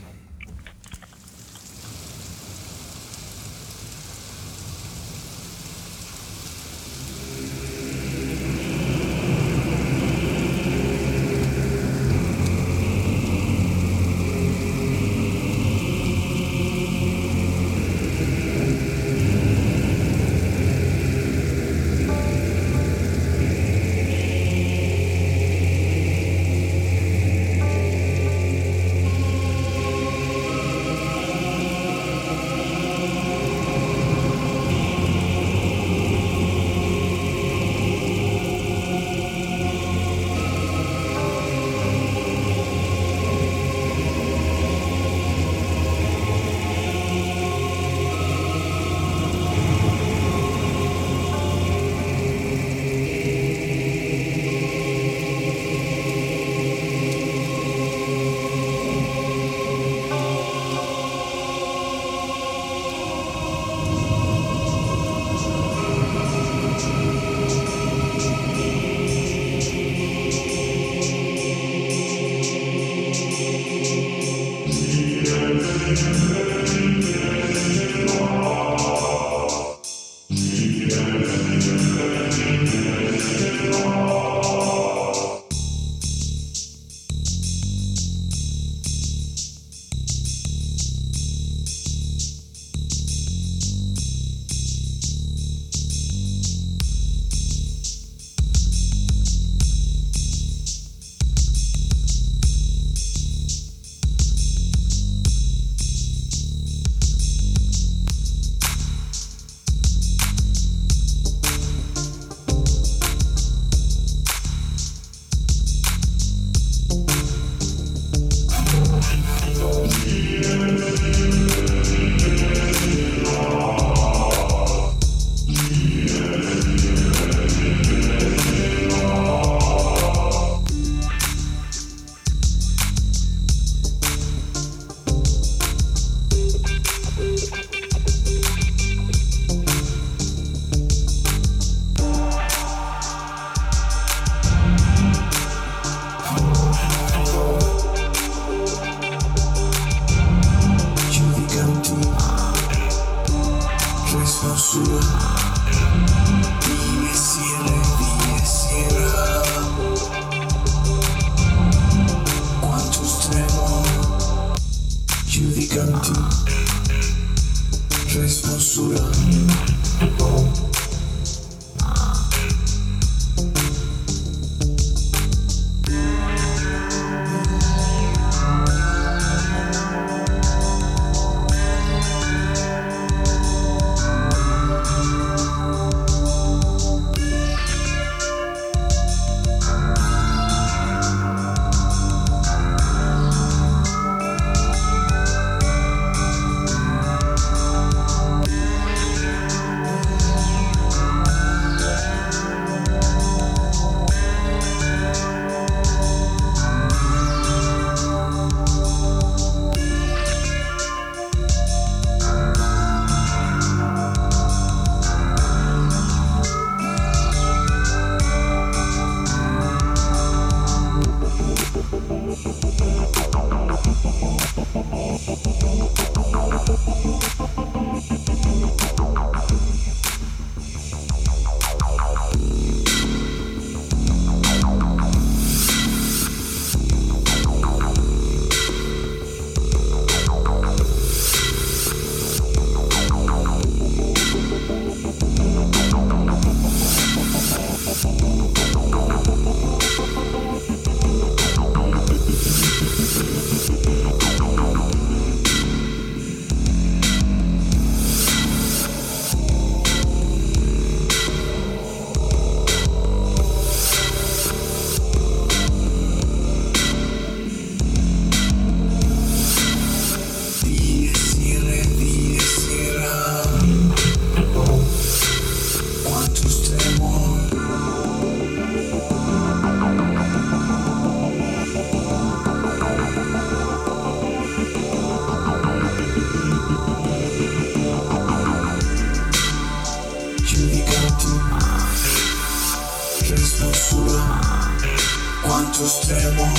just damn on.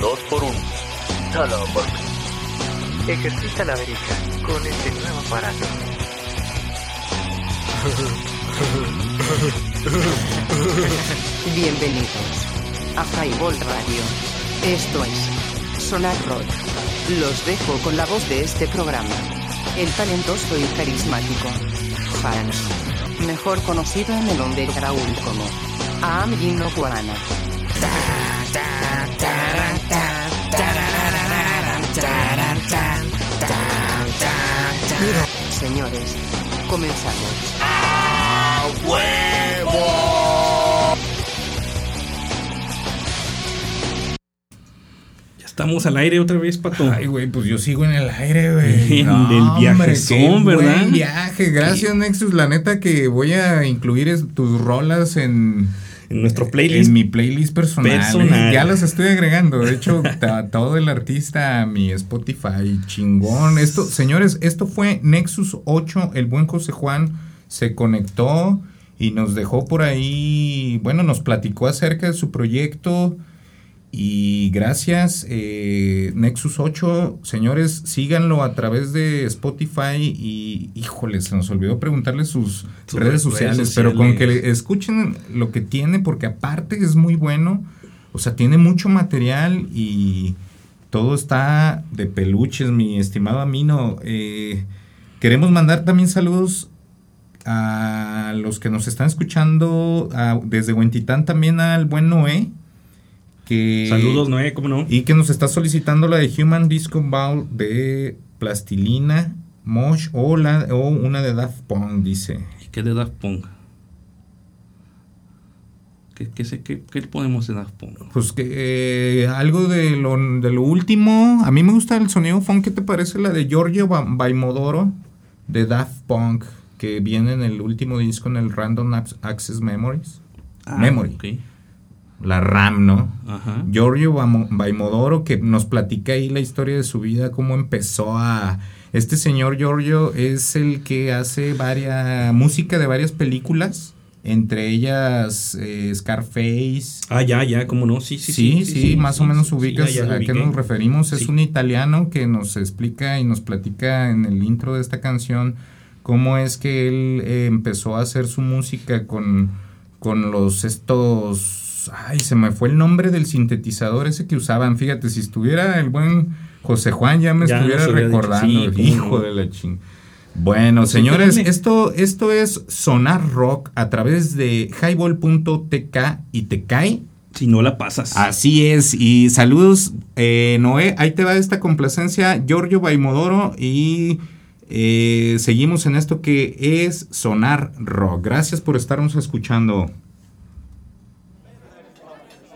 dos por uno. Solo por mí. Ejercita la verica con este nuevo aparato. Bienvenidos a Highball Radio. Esto es Sonar Rock. Los dejo con la voz de este programa, el talentoso y carismático Fans, mejor conocido en el underground como Amjin Oguarana. Señores, comenzamos. ¡A huevo! Ya estamos al aire otra vez, Pato. Ay, güey, pues yo sigo en el aire, güey. No, del viaje son, ¿verdad? Buen viaje. Gracias, ¿Qué? Nexus. La neta que voy a incluir es, tus rolas en... En nuestro playlist. En mi playlist personal. personal. Eh, ya las estoy agregando. De hecho, t- todo el artista, mi Spotify, chingón. Esto, señores, esto fue Nexus ocho. El buen José Juan se conectó y nos dejó por ahí. Bueno, nos platicó acerca de su proyecto. Y gracias, eh, Nexus ocho. Señores, síganlo a través de Spotify. Y, híjole, se nos olvidó preguntarles sus, sus redes, sociales, redes sociales. Pero con que le escuchen lo que tiene, porque aparte es muy bueno. O sea, tiene mucho material y todo está de peluches, mi estimado Amino. Eh, queremos mandar también saludos a los que nos están escuchando a, desde Huentitán, también al buen Noé. Que, saludos, Noé, ¿cómo no? Y que nos está solicitando la de Human Disco Ball de Plastilina Mosh o, la, o una de Daft Punk, dice. ¿Y qué de Daft Punk? ¿Qué, qué, qué, qué ponemos de Daft Punk? Pues que eh, algo de lo, de lo último. A mí me gusta el sonido funk. ¿Qué te parece la de Giorgio Moroder de Daft Punk? Que viene en el último disco, en el Random Access Memories. Ah, Memory. Okay. La RAM, ¿no? Ajá. Giorgio Moroder, que nos platica ahí la historia de su vida, cómo empezó a... Este señor Giorgio es el que hace varias música de varias películas, entre ellas eh, Scarface. Ah, ya, ya, cómo no, sí, sí, sí. Sí, sí, sí, sí más sí, o menos sí, ubicas sí, a qué nos referimos. Es sí. un italiano que nos explica y nos platica en el intro de esta canción cómo es que él eh, empezó a hacer su música con, con los estos... los... Ay, se me fue el nombre del sintetizador ese que usaban. Fíjate, si estuviera el buen José Juan ya me ya estuviera no recordando. Dicho, sí, hijo de la ching... Bueno, pues señores, sí, esto, esto es Sonar Rock a través de Highball punto t k y te cae si no la pasas. Así es, y saludos, eh, Noé, ahí te va esta complacencia, Giorgio Baimodoro, y eh, seguimos en esto que es Sonar Rock. Gracias por estarnos escuchando.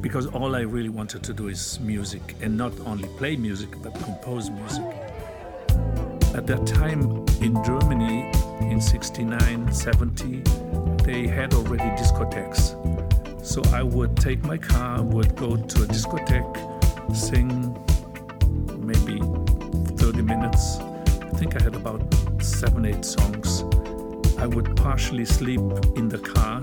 because all I really wanted to do is music, and not only play music but compose music. At that time in Germany, in sixty-nine, seventy, they had already discotheques. So I would take my car, would go to a discotheque, sing maybe thirty minutes. I think I had about seven, eight songs. I would partially sleep in the car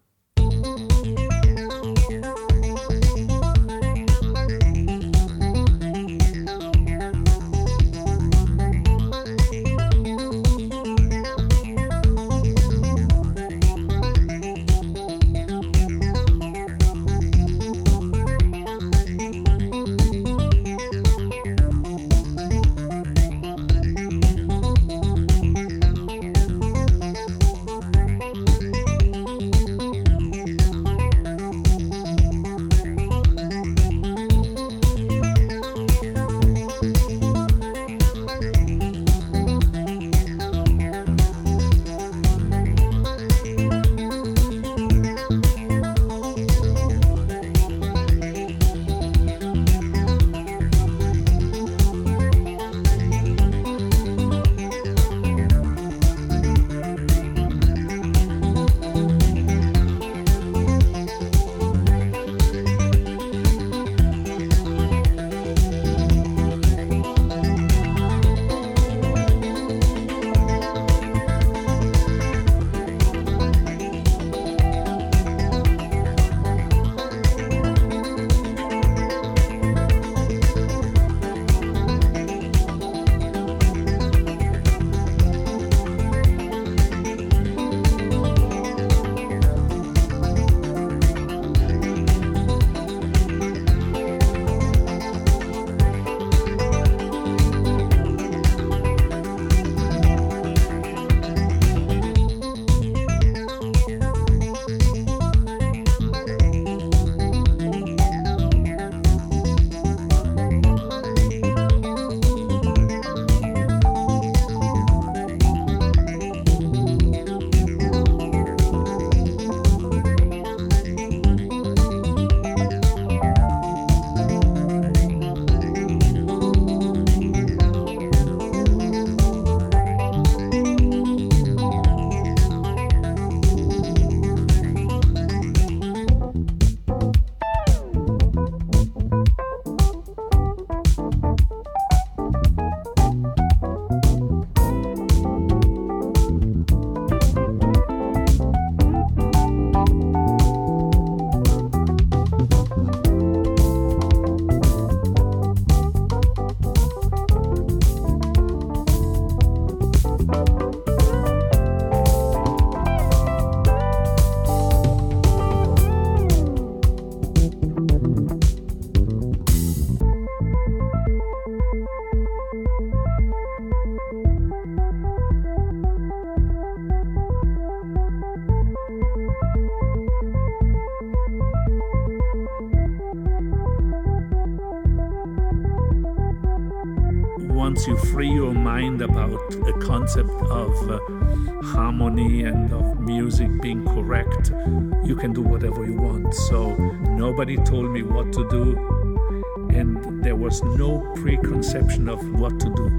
once you free your mind about a concept of uh, harmony and of music being correct, you can do whatever you want. So nobody told me what to do, and there was no preconception of what to do.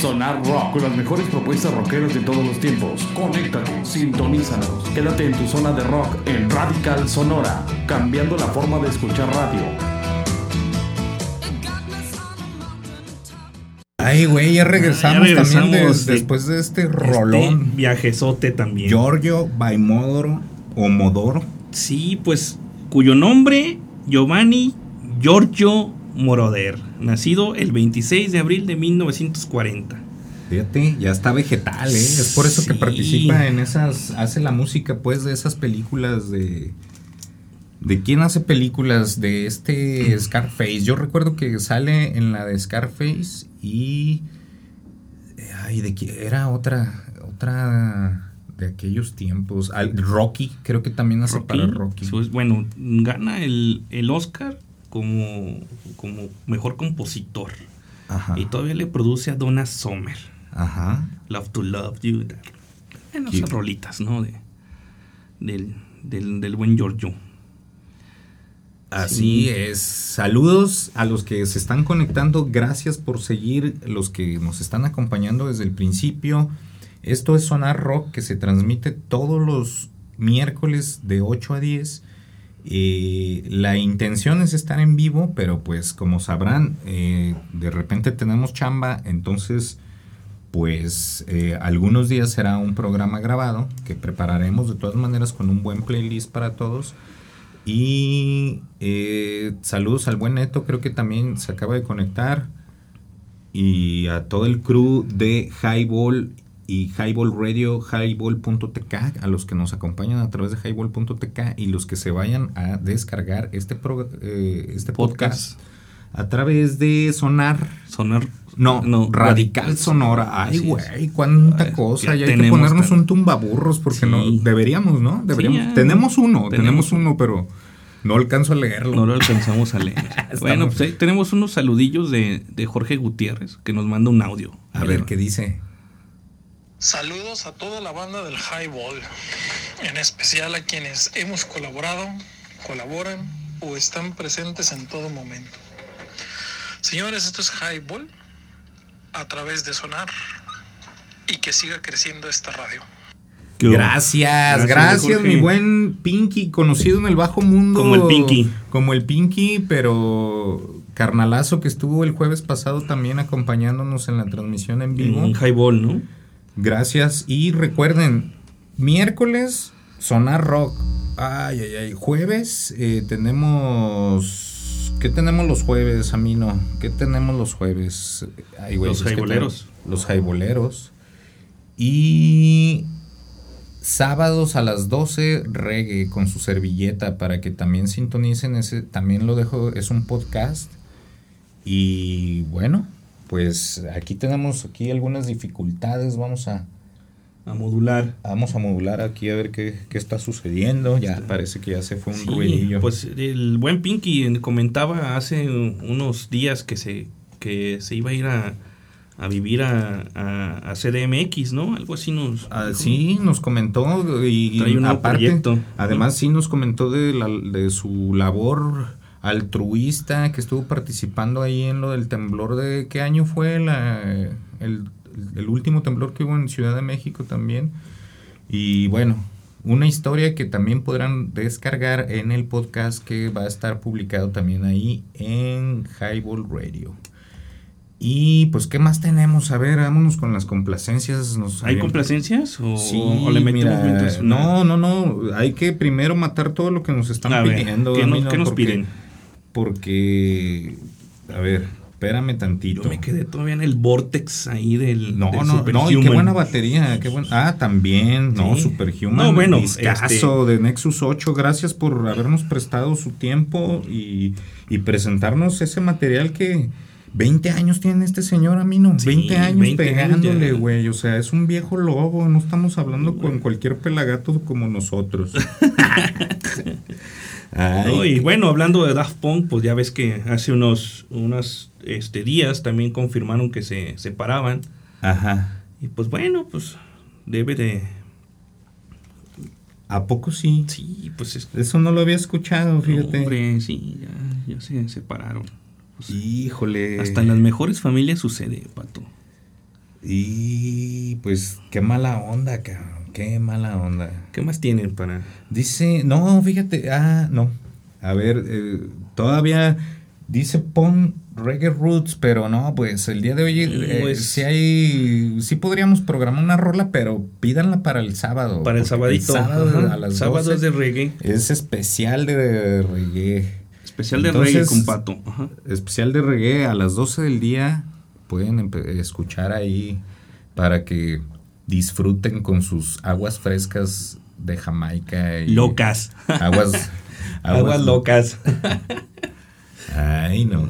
Sonar Rock, con las mejores propuestas rockeras de todos los tiempos. Conéctate, sintonízanos. Quédate en tu zona de rock en Radical Sonora, cambiando la forma de escuchar radio. Ay, güey, ya regresamos, ya regresamos también de, de, después de este rolón. Este viajezote también. Giorgio Baimodoro o Modoro. Sí, pues, cuyo nombre, Giovanni Giorgio Moroder, nacido el veintiséis de abril de mil novecientos cuarenta. Fíjate, ya está vegetal, ¿eh? Es por eso sí. que participa en esas, hace la música, pues, de esas películas de... ¿De quién hace películas? De este Scarface. Yo recuerdo que sale en la de Scarface y... Ay, de quién era otra... Otra... de aquellos tiempos. Al, Rocky, creo que también hace Rocky, para Rocky. Pues, bueno, gana el, el Oscar como, como mejor compositor. Ajá. Y todavía le produce a Donna Summer. Ajá. Love to Love You. Bueno, esas rolitas, ¿no? De, del, del, del buen Giorgio. Así sí. es. Saludos a los que se están conectando. Gracias por seguir, los que nos están acompañando desde el principio. Esto es Sonar Rock, que se transmite todos los miércoles de ocho a diez. Eh, la intención es estar en vivo, pero pues como sabrán, eh, de repente tenemos chamba. Entonces, pues eh, algunos días será un programa grabado que prepararemos de todas maneras con un buen playlist para todos. Y eh, saludos al buen Neto, creo que también se acaba de conectar. Y a todo el crew de Highball y Highball Radio, Highball punto t k, a los que nos acompañan a través de Highball punto t k y los que se vayan a descargar este, pro, eh, este podcast. podcast a través de Sonar. Sonar. No, no, Radical Sonora. Ay, güey, cuánta cosa. Ya hay que ponernos un tumbaburros porque no deberíamos, ¿no? Deberíamos. Tenemos uno, tenemos uno, pero no alcanzo a leerlo. No lo alcanzamos a leer. Bueno, pues tenemos unos saludillos de, de Jorge Gutiérrez que nos manda un audio. A ver, ¿qué dice? Saludos a toda la banda del Highball, en especial a quienes hemos colaborado, colaboran o están presentes en todo momento. Señores, esto es Highball a través de Sonar, y que siga creciendo esta radio. Gracias, gracias, gracias mi buen Pinky, conocido en el bajo mundo. Como el Pinky. Como el Pinky, pero carnalazo que estuvo el jueves pasado también acompañándonos en la transmisión en vivo. En Highball, ¿no? Gracias, y recuerden, miércoles Sonar Rock. Ay, ay, ay, jueves eh, tenemos... ¿Qué tenemos los jueves, Amino? ¿Qué tenemos los jueves? Ay, wey, los highboleros. Los highboleros. Y sábados a las doce, reggae con su servilleta para que también sintonicen. Ese también lo dejo, es un podcast. Y bueno, pues aquí tenemos aquí algunas dificultades. Vamos a, a modular. Vamos a modular aquí a ver qué, qué está sucediendo. Ya parece que ya se fue un sí, ruidillo. Pues el buen Pinky comentaba hace unos días que se, que se iba a ir a, a vivir a, a, a C D M X, ¿no? Algo así nos... Ah, sí, nos comentó. Y trae un aparte, proyecto. Además, sí nos comentó de, la, de su labor altruista que estuvo participando ahí en lo del temblor de... ¿Qué año fue la, el... el último temblor que hubo en Ciudad de México también? Y bueno, una historia que también podrán descargar en el podcast que va a estar publicado también ahí en Highball Radio. Y pues, ¿qué más tenemos? A ver, vámonos con las complacencias. Nos ¿Hay habían... complacencias? ¿O, sí, o le metemos mira, mientras? No, no, no. Hay que primero matar todo lo que nos están a pidiendo. Ver, ¿qué, no, no, ¿Qué nos porque, piden? Porque, a ver... Espérame tantito. Yo me quedé todavía en el vortex ahí del... No, del no, no, y qué buena batería. Qué buen, ah, también, sí. No, Superhuman. No, bueno. Discazo este... de Nexus ocho. Gracias por habernos prestado su tiempo y, y presentarnos ese material que... veinte años tiene este señor, Amino. Sí, veinte años veinte pegándole, güey. O sea, es un viejo lobo. No estamos hablando bueno. con cualquier pelagato como nosotros. No, y bueno, hablando de Daft Punk, pues ya ves que hace unos unas, este, días también confirmaron que se separaban. Ajá. Y pues bueno, pues debe de... ¿A poco sí? Sí, pues... Es... Eso no lo había escuchado, fíjate. Hombre, sí, ya, ya se separaron. Pues, híjole. Hasta en las mejores familias sucede, Pato. Y pues qué mala onda, cabrón. Qué mala onda. ¿Qué más tienen para...? Dice... No, fíjate... Ah, no. A ver, eh, todavía... Dice pon reggae roots, pero no, pues el día de hoy... Eh, pues, sí hay... Sí podríamos programar una rola, pero pídanla para el sábado. Para el sabadito. El sábado, ajá, a las sábado es de reggae. Es especial de reggae. Especial de Entonces, reggae con Pato. Ajá. Especial de reggae a las doce del día. Pueden escuchar ahí para que... disfruten con sus aguas frescas de Jamaica. Y locas. Aguas, aguas, aguas locas. Ay, no.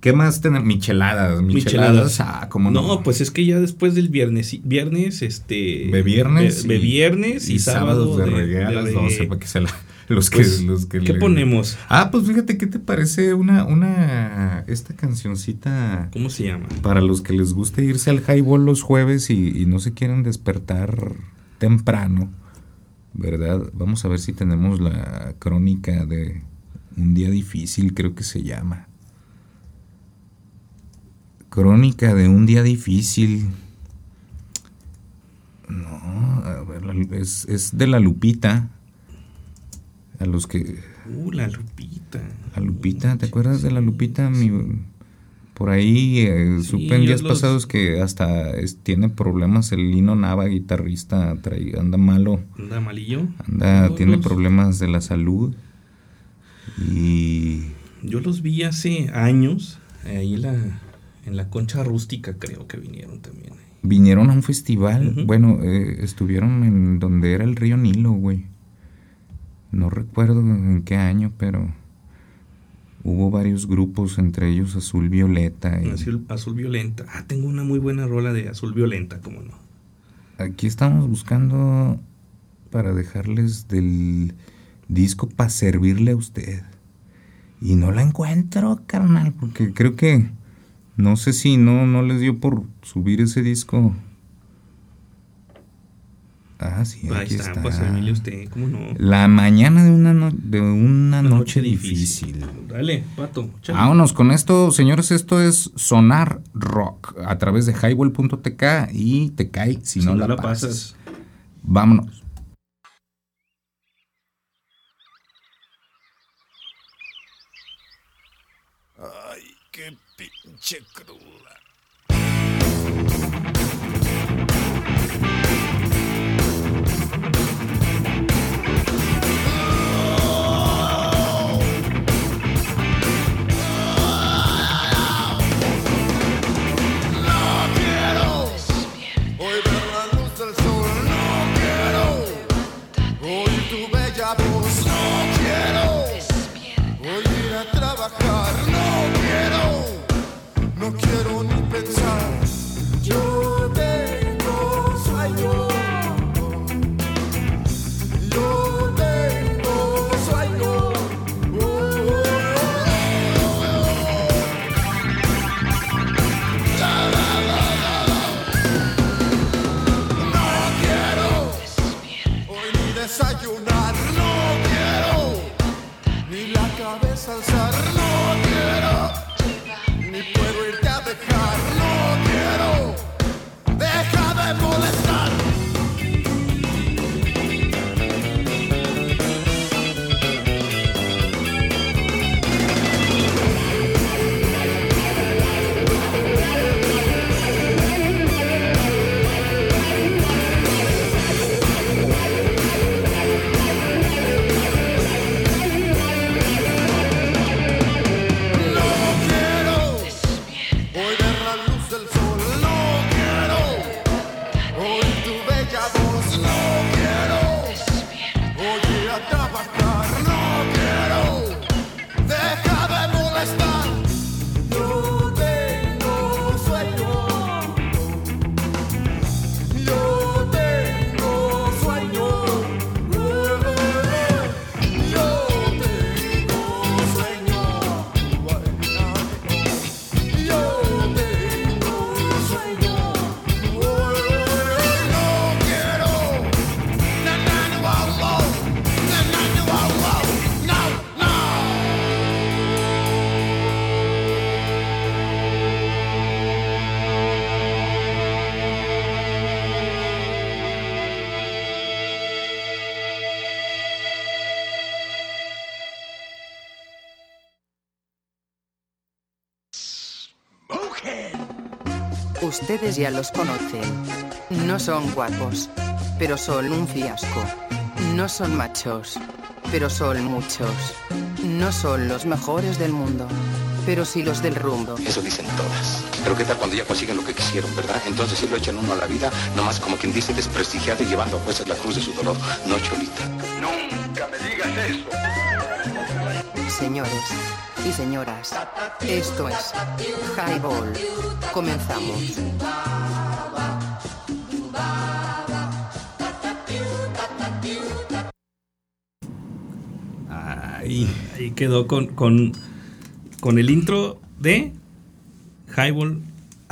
¿Qué más tenemos? Micheladas, micheladas. Micheladas. Ah, ¿cómo no? No, pues es que ya después del viernes, viernes, este... De viernes. De viernes y, y, y sábado de, de reggae a las doce, para que se la... Los que, pues, los que ¿qué le... ponemos? Ah, pues fíjate, ¿qué te parece una, una, esta cancioncita? ¿Cómo se llama? Para los que les guste irse al highball los jueves y, y no se quieren despertar temprano, ¿verdad? Vamos a ver si tenemos la crónica de un día difícil, creo que se llama. Crónica de un día difícil. No, a ver, es, es de la Lupita. A los que... Uh, la Lupita. La Lupita, ¿te acuerdas de la Lupita? Mi, por ahí eh, sí, supe en días los... pasados que hasta es, tiene problemas el Lino Nava, guitarrista, trae, anda malo. Anda malillo. Anda, no, tiene los... problemas de la salud. Y... Yo los vi hace años, ahí la, en la Concha Rústica creo que vinieron también. Vinieron a un festival, uh-huh. Bueno, eh, estuvieron en donde era el río Nilo, güey. No recuerdo en qué año, pero hubo varios grupos, entre ellos Azul Violeta. Y... Azul, Azul Violenta. Ah, tengo una muy buena rola de Azul Violenta, cómo no. Aquí estamos buscando para dejarles del disco para servirle a usted. Y no la encuentro, carnal, porque creo que... No sé si no, no les dio por subir ese disco... Ah, sí, ahí aquí está, está. Pues, Emilio, usted, ¿cómo no? La mañana de una, no, de una, una noche, noche difícil. difícil. Dale, Pato. Chale. Vámonos con esto, señores. Esto es Sonar Rock a través de highball punto t k y te cae si, si no, no la, la pasas. pasas. Vámonos. Ay, qué pinche cruda. Ustedes ya los conocen. No son guapos, pero son un fiasco. No son machos, pero son muchos. No son los mejores del mundo, pero sí los del rumbo. Eso dicen todas. Pero qué tal cuando ya consiguen lo que quisieron, ¿verdad? Entonces sí lo echan uno a la vida, nomás como quien dice desprestigiado y llevando a jueces la cruz de su dolor. No, Cholita. Nunca me digas eso. Señores, y señoras, esto es Highball. Comenzamos. Ahí, ahí quedó con, con, con el intro de Highball.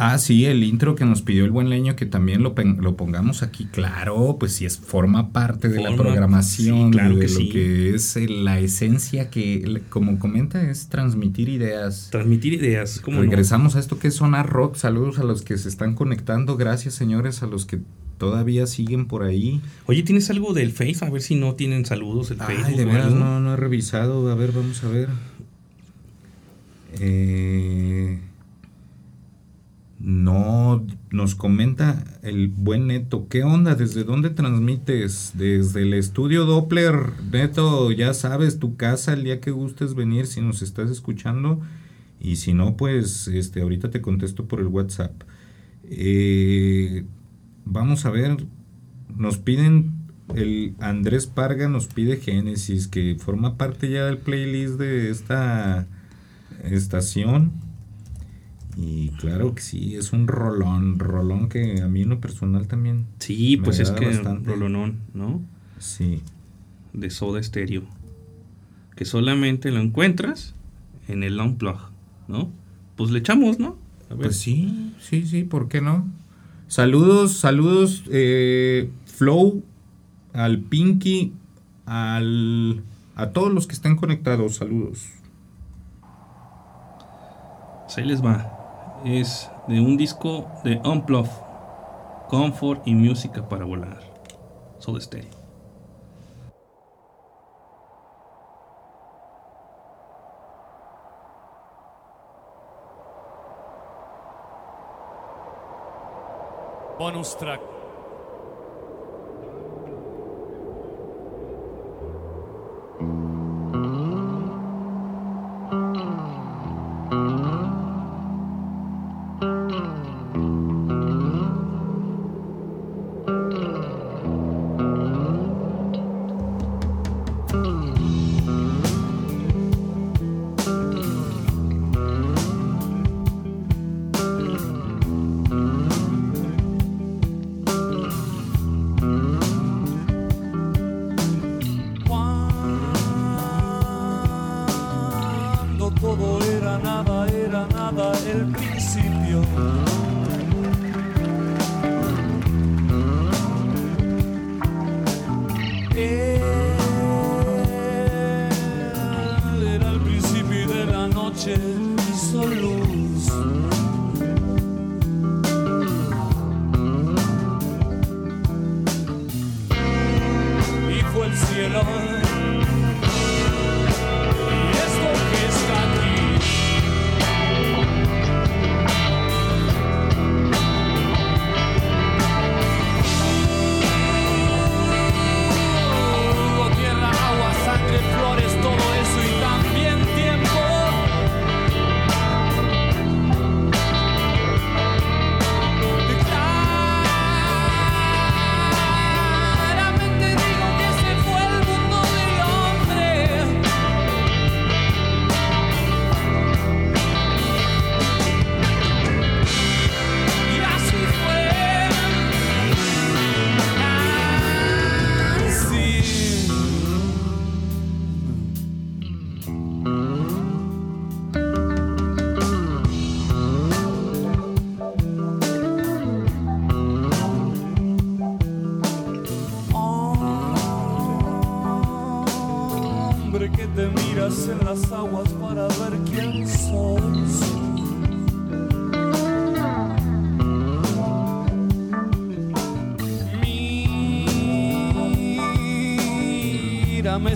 Ah, sí, el intro que nos pidió el buen Leño, que también lo, lo pongamos aquí. Claro, pues sí, es, forma parte forma, de la programación, sí, claro de, que de sí. Lo que es la esencia que, como comenta, es transmitir ideas. Transmitir ideas, ¿cómo Regresamos no? a esto que es Sonar Rock. Saludos a los que se están conectando. Gracias, señores, a los que todavía siguen por ahí. Oye, ¿tienes algo del Face? A ver si no tienen saludos el Ay, Facebook. Ay, de veras, no, no he revisado. A ver, vamos a ver. Eh... No, nos comenta el buen Neto. ¿Qué onda? ¿Desde dónde transmites? Desde el estudio Doppler. Neto, ya sabes, tu casa, el día que gustes venir, si nos estás escuchando. Y si no, pues este, ahorita te contesto por el WhatsApp. Eh, vamos a ver, nos piden, el Andrés Parga nos pide Génesis, que forma parte ya del playlist de esta estación. Y claro que sí, es un rolón, rolón que a mí en lo personal también. Sí, me pues es que bastante. Rolonón, ¿no? Sí. De Soda Stereo. Que solamente lo encuentras en el Unplug, ¿no? Pues le echamos, ¿no? A ver. Pues sí, sí, sí, ¿por qué no? Saludos, saludos, eh, Flow, al Pinky, al a todos los que están conectados, saludos. Se les va. Es de un disco de Unplug, Comfort y Música para Volar, Soda Stereo. Bonus track.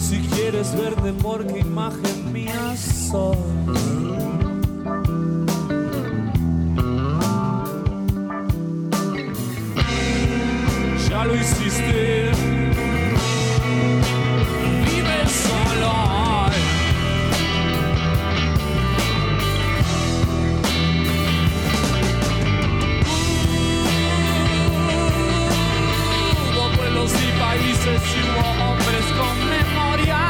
Si quieres verte porque imagen mía soy. Ya lo hiciste. Vive solo. Hubo pueblos y países y hubo hombres con memoria.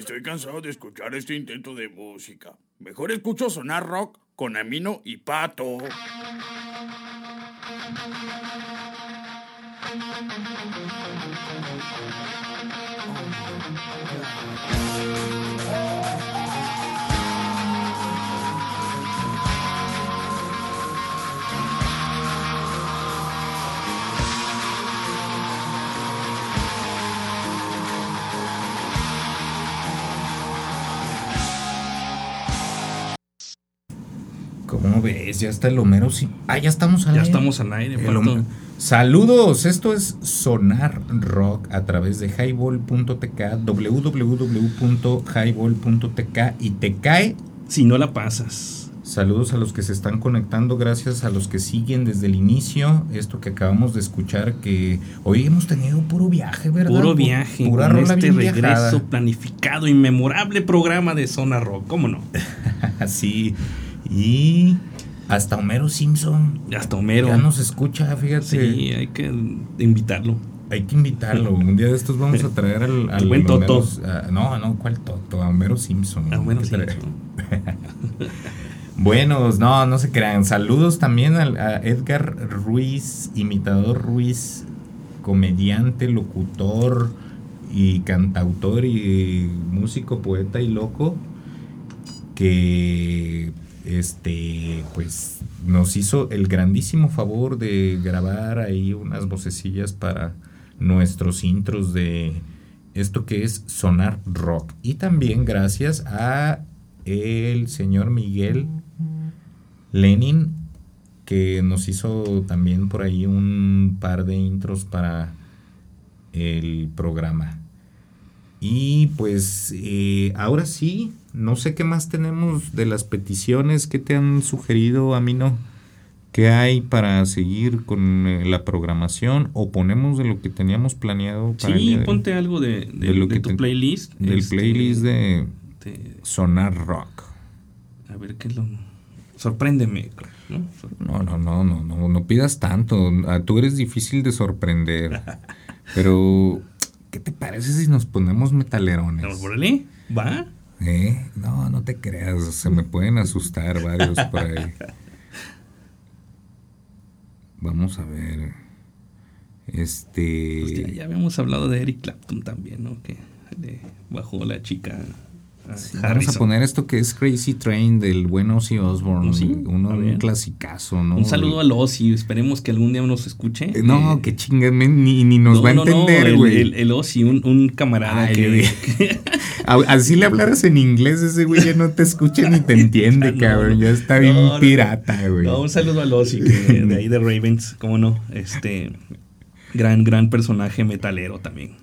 Estoy cansado de escuchar este intento de música. Mejor escucho Sonar Rock con Amino y Pato. ¿Cómo ves? Ya está el Homero. Sí. Ah, ya estamos al ya aire. Ya estamos al aire. Hom- Saludos. Esto es Sonar Rock a través de Highball punto t k, doble u doble u doble u punto highball punto t k, y te cae si no la pasas. Saludos a los que se están conectando. Gracias a los que siguen desde el inicio. Esto que acabamos de escuchar, que hoy hemos tenido puro viaje, ¿verdad? Puro viaje. Pura con rola este regreso viajada. Planificado y memorable programa de Sonar Rock. ¿Cómo no? Sí. Y hasta Homero Simpson. Hasta Homero. Ya nos escucha, fíjate. Sí, hay que invitarlo. Hay que invitarlo. Un día de estos vamos a traer al... al buen Toto. A, no, no, ¿cuál Toto? A Homero Simpson. A Homero Simpson. Buenos, no, no se crean. Saludos también a, a Edgar Ruiz, imitador Ruiz, comediante, locutor y cantautor y músico, poeta y loco, que... Este, pues nos hizo el grandísimo favor de grabar ahí unas vocecillas para nuestros intros de esto que es Sonar Rock. Y también gracias a el señor Miguel Lenin, que nos hizo también por ahí un par de intros para el programa. Y pues eh, ahora sí, no sé qué más tenemos de las peticiones que te han sugerido, a mí no. ¿Qué hay para seguir con eh, la programación? ¿O ponemos de lo que teníamos planeado? Para sí, de, ponte algo de, de, de, lo de que tu te, playlist. Del este, playlist de, de Sonar Rock. A ver qué es lo... Sorpréndeme, ¿no? Sorpréndeme. No, no, no, no, no, no pidas tanto. Tú eres difícil de sorprender. Pero... ¿Qué te parece si nos ponemos metalerones? ¿Órale? ¿Va? ¿Eh? No, no te creas. Se me pueden asustar varios por ahí. Vamos a ver. Este... Hostia, ya habíamos hablado de Eric Clapton también, ¿no? Que le bajó la chica a sí, Harrison. Vamos a poner esto que es Crazy Train del buen Ozzy Osbourne. ¿Sí? Uno, un clasicazo, ¿no? Un saludo al Ozzy. Esperemos que algún día nos escuche. Eh, no, eh, que chingas, ni, ni nos no, va a entender, güey. No, no, el, el, el Ozzy, un, un camarada. Ay, que... que... Así le hablaras en inglés, ese güey ya no te escucha ni te entiende, cabrón. Ya está bien no, no, pirata, güey. No, un saludo a Ozzy, que de ahí de Ravens, cómo no. Este gran, gran personaje metalero también.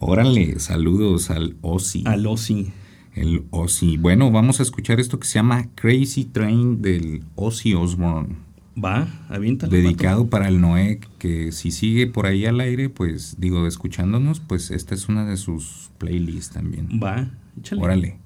Órale, saludos al Ozzy. Al Ozzy. El Ozzy. Bueno, vamos a escuchar esto que se llama Crazy Train del Ozzy Osbourne. Va, aviéntalo. Dedicado pato. Para el Noé, que si sigue por ahí al aire, pues, digo, escuchándonos, pues esta es una de sus playlists también. Va, échale. Órale.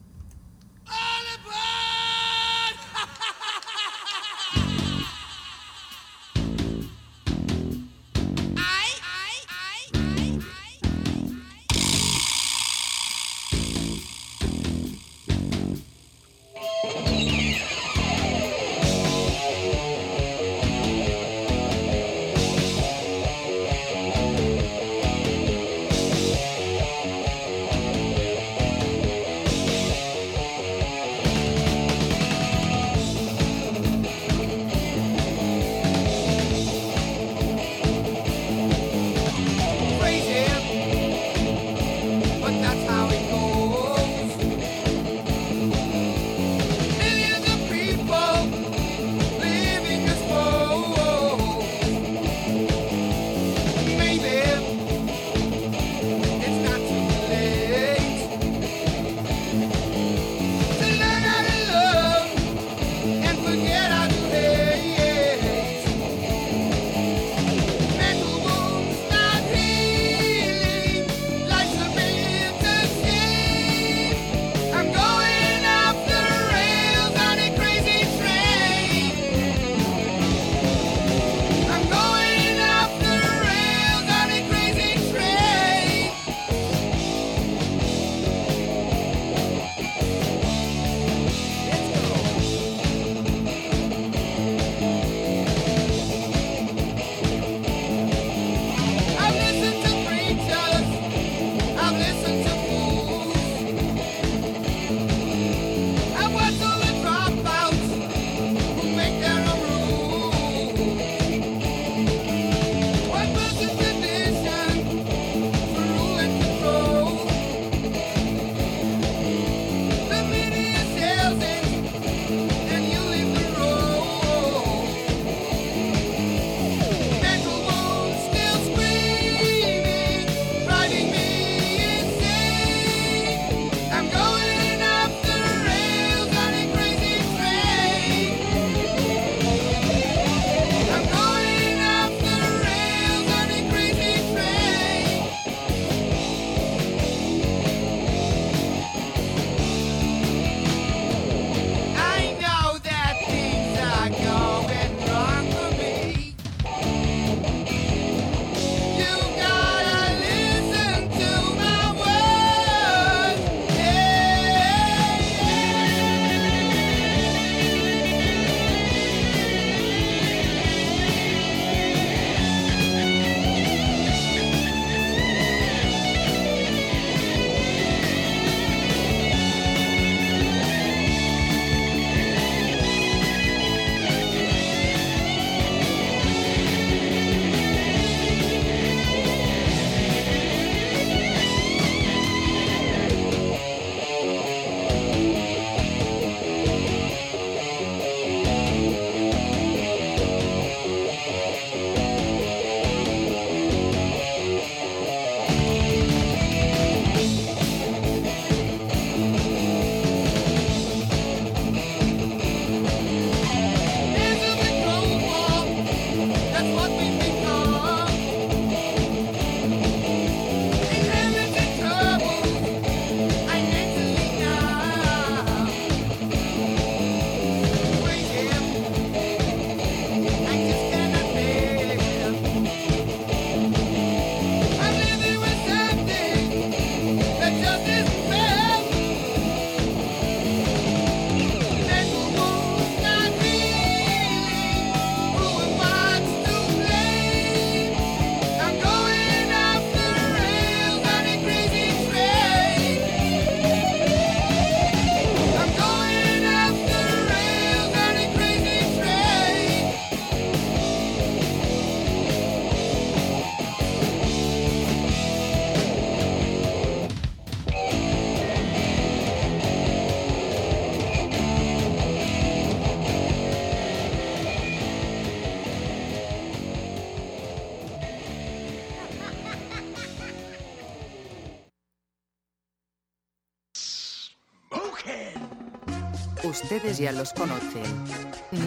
Ustedes ya los conocen.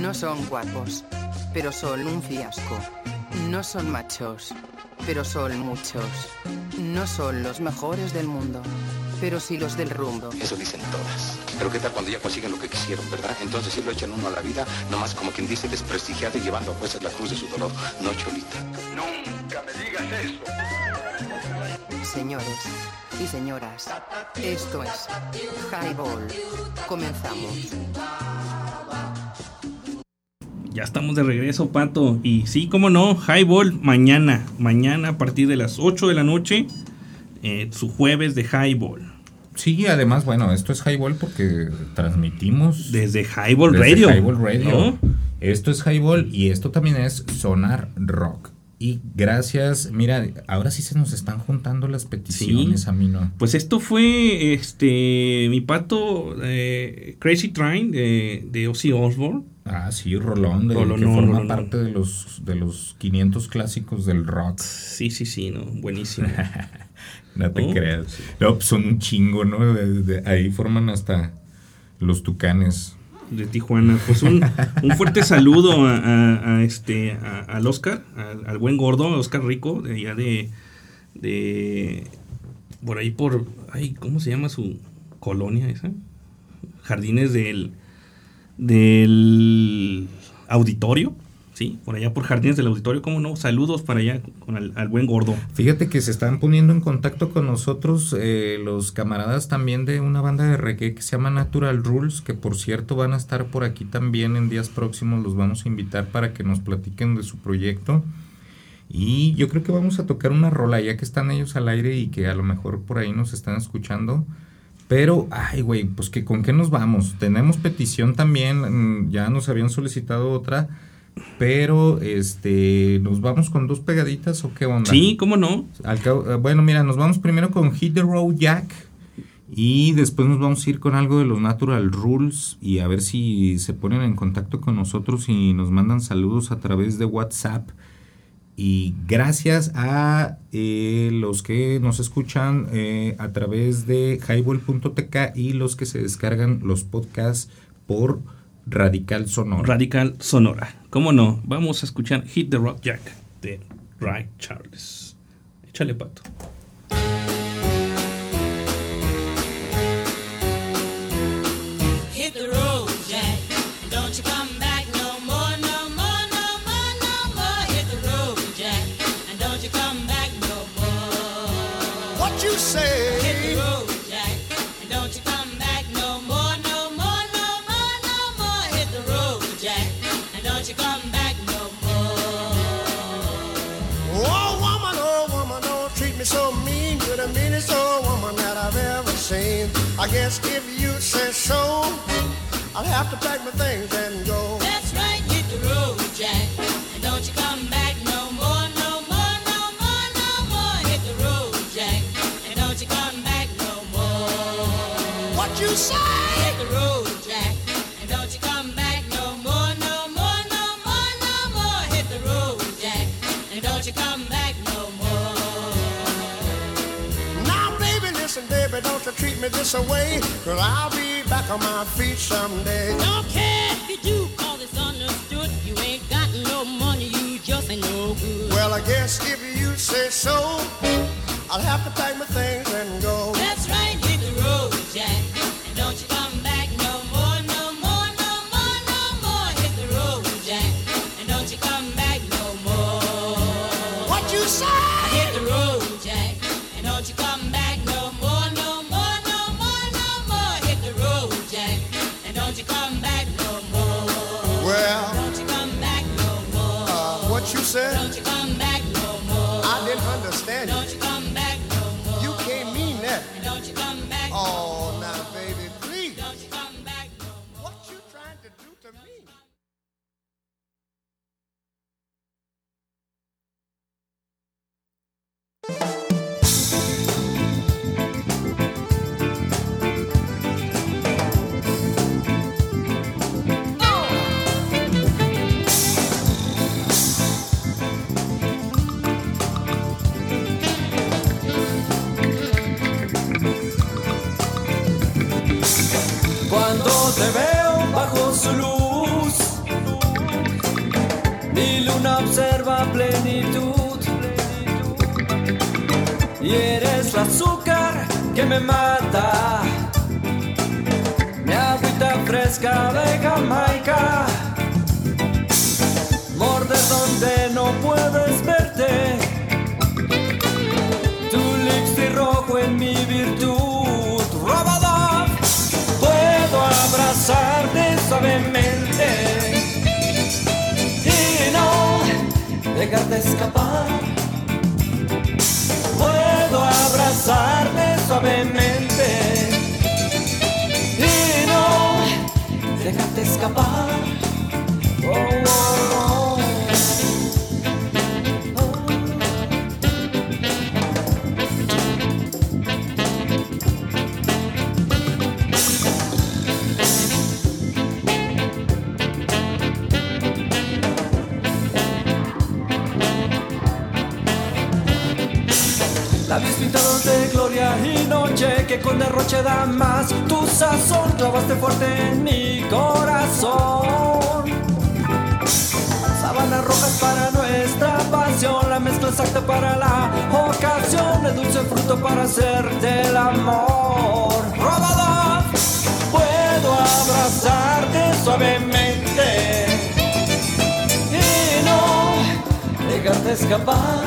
No son guapos, pero son un fiasco. No son machos, pero son muchos. No son los mejores del mundo, pero sí los del rumbo. Eso dicen todas. Pero qué tal cuando ya consiguen lo que quisieron, ¿verdad? Entonces sí lo echan uno a la vida, nomás como quien dice desprestigiado y llevando a cuestas la cruz de su dolor. No, Cholita. Nunca me digas eso. Señores y señoras, esto es Highball. Comenzamos. Ya estamos de regreso, Pato. Y sí, cómo no, Highball mañana. Mañana a partir de las ocho de la noche, eh, su jueves de Highball. Sí, además, bueno, esto es Highball porque transmitimos desde Highball desde Radio. Highball Radio. ¿No? Esto es Highball y esto también es Sonar Rock. Y gracias, mira, ahora sí se nos están juntando las peticiones, sí, a mí no. Pues esto fue, este, mi Pato, eh, Crazy Train de, de Ozzy Osbourne. Ah, sí, Rolón, de, Rolón que no, forma no, parte no. de los de los quinientos clásicos del rock. Sí, sí, sí, no, buenísimo. No te ¿Oh? creas. No, son un chingo, ¿no? De, de, ahí forman hasta los Tucanes de Tijuana. Pues un, un fuerte saludo a, a, a este a, al Oscar, a, al buen gordo, Oscar Rico, de allá de, de por ahí por ay, ¿cómo se llama su colonia esa? Jardines del del auditorio. Sí, por allá por Jardines del Auditorio, ¿cómo no? Saludos para allá con el, al buen gordo. Fíjate que se están poniendo en contacto con nosotros eh, los camaradas también de una banda de reggae que se llama Natural Rules, que por cierto van a estar por aquí también en días próximos, los vamos a invitar para que nos platiquen de su proyecto. Y yo creo que vamos a tocar una rola ya que están ellos al aire y que a lo mejor por ahí nos están escuchando. Pero, ay, güey, pues que ¿con qué nos vamos? Tenemos petición también, ya nos habían solicitado otra. Pero, este, ¿nos vamos con dos pegaditas o qué onda? Sí, ¿cómo no? Al cabo, bueno, mira, nos vamos primero con Hit the Road Jack y después nos vamos a ir con algo de los Natural Rules y a ver si se ponen en contacto con nosotros y nos mandan saludos a través de WhatsApp. Y gracias a eh, los que nos escuchan eh, a través de Highball punto t k y los que se descargan los podcasts por Radical Sonora. Radical Sonora. ¿Cómo no? Vamos a escuchar Hit the Rock Jack de Ray Charles. Échale, Pato. Hit the road, Jack. Don't you come back no more, no more, no more, no more. Hit the road, Jack. And don't you come back no more. What you say? Hit the road. So mean, you're the meanest old woman that I've ever seen. I guess if you say so, I'll have to pack my things and go. That's right, hit the road, Jack, and don't you come back no more, no more, no more, no more. Hit the road, Jack, and don't you come back no more. What you say? Hit the road, Jack, and don't you come back no more, no more, no more, no more. Hit the road, Jack, and don't you come back no more. Listen, baby, don't you treat me this away, 'cause I'll be back on my feet someday. Don't care if you do, 'cause it's understood. You ain't got no money, you just ain't no good. Well, I guess if you say so, I'll have to pack my things and go. That's right, hit the road, Jack, and don't you come back no more, no more, no more, no more. Hit the road, Jack, and don't you come back no more. What you say? Hit the road, Jack, and don't you come back. You said, don't you come back no more. I didn't understand don't it. Don't you come back no more. You can't mean that. Don't you come back oh, no more. Oh, now, baby, please. Don't you come back no more. What you trying to do to me? Te veo su luz. Mi luna observa plenitud. Y eres el azúcar que me mata. Mi agüita fresca de Jamaica. Morde donde no puedes verte. Tu lipstick rojo en mi virtud. Robador, puedo abrazarte suavemente y no dejarte escapar. Puedo abrazarte suavemente y no dejarte escapar. Oh, oh, oh. De gloria y noche que con derroche da más tu sazón, clavaste fuerte en mi corazón. Sábanas rojas para nuestra pasión, la mezcla exacta para la ocasión, de dulce fruto para hacerte el amor. Robador, puedo abrazarte suavemente y no dejarte escapar.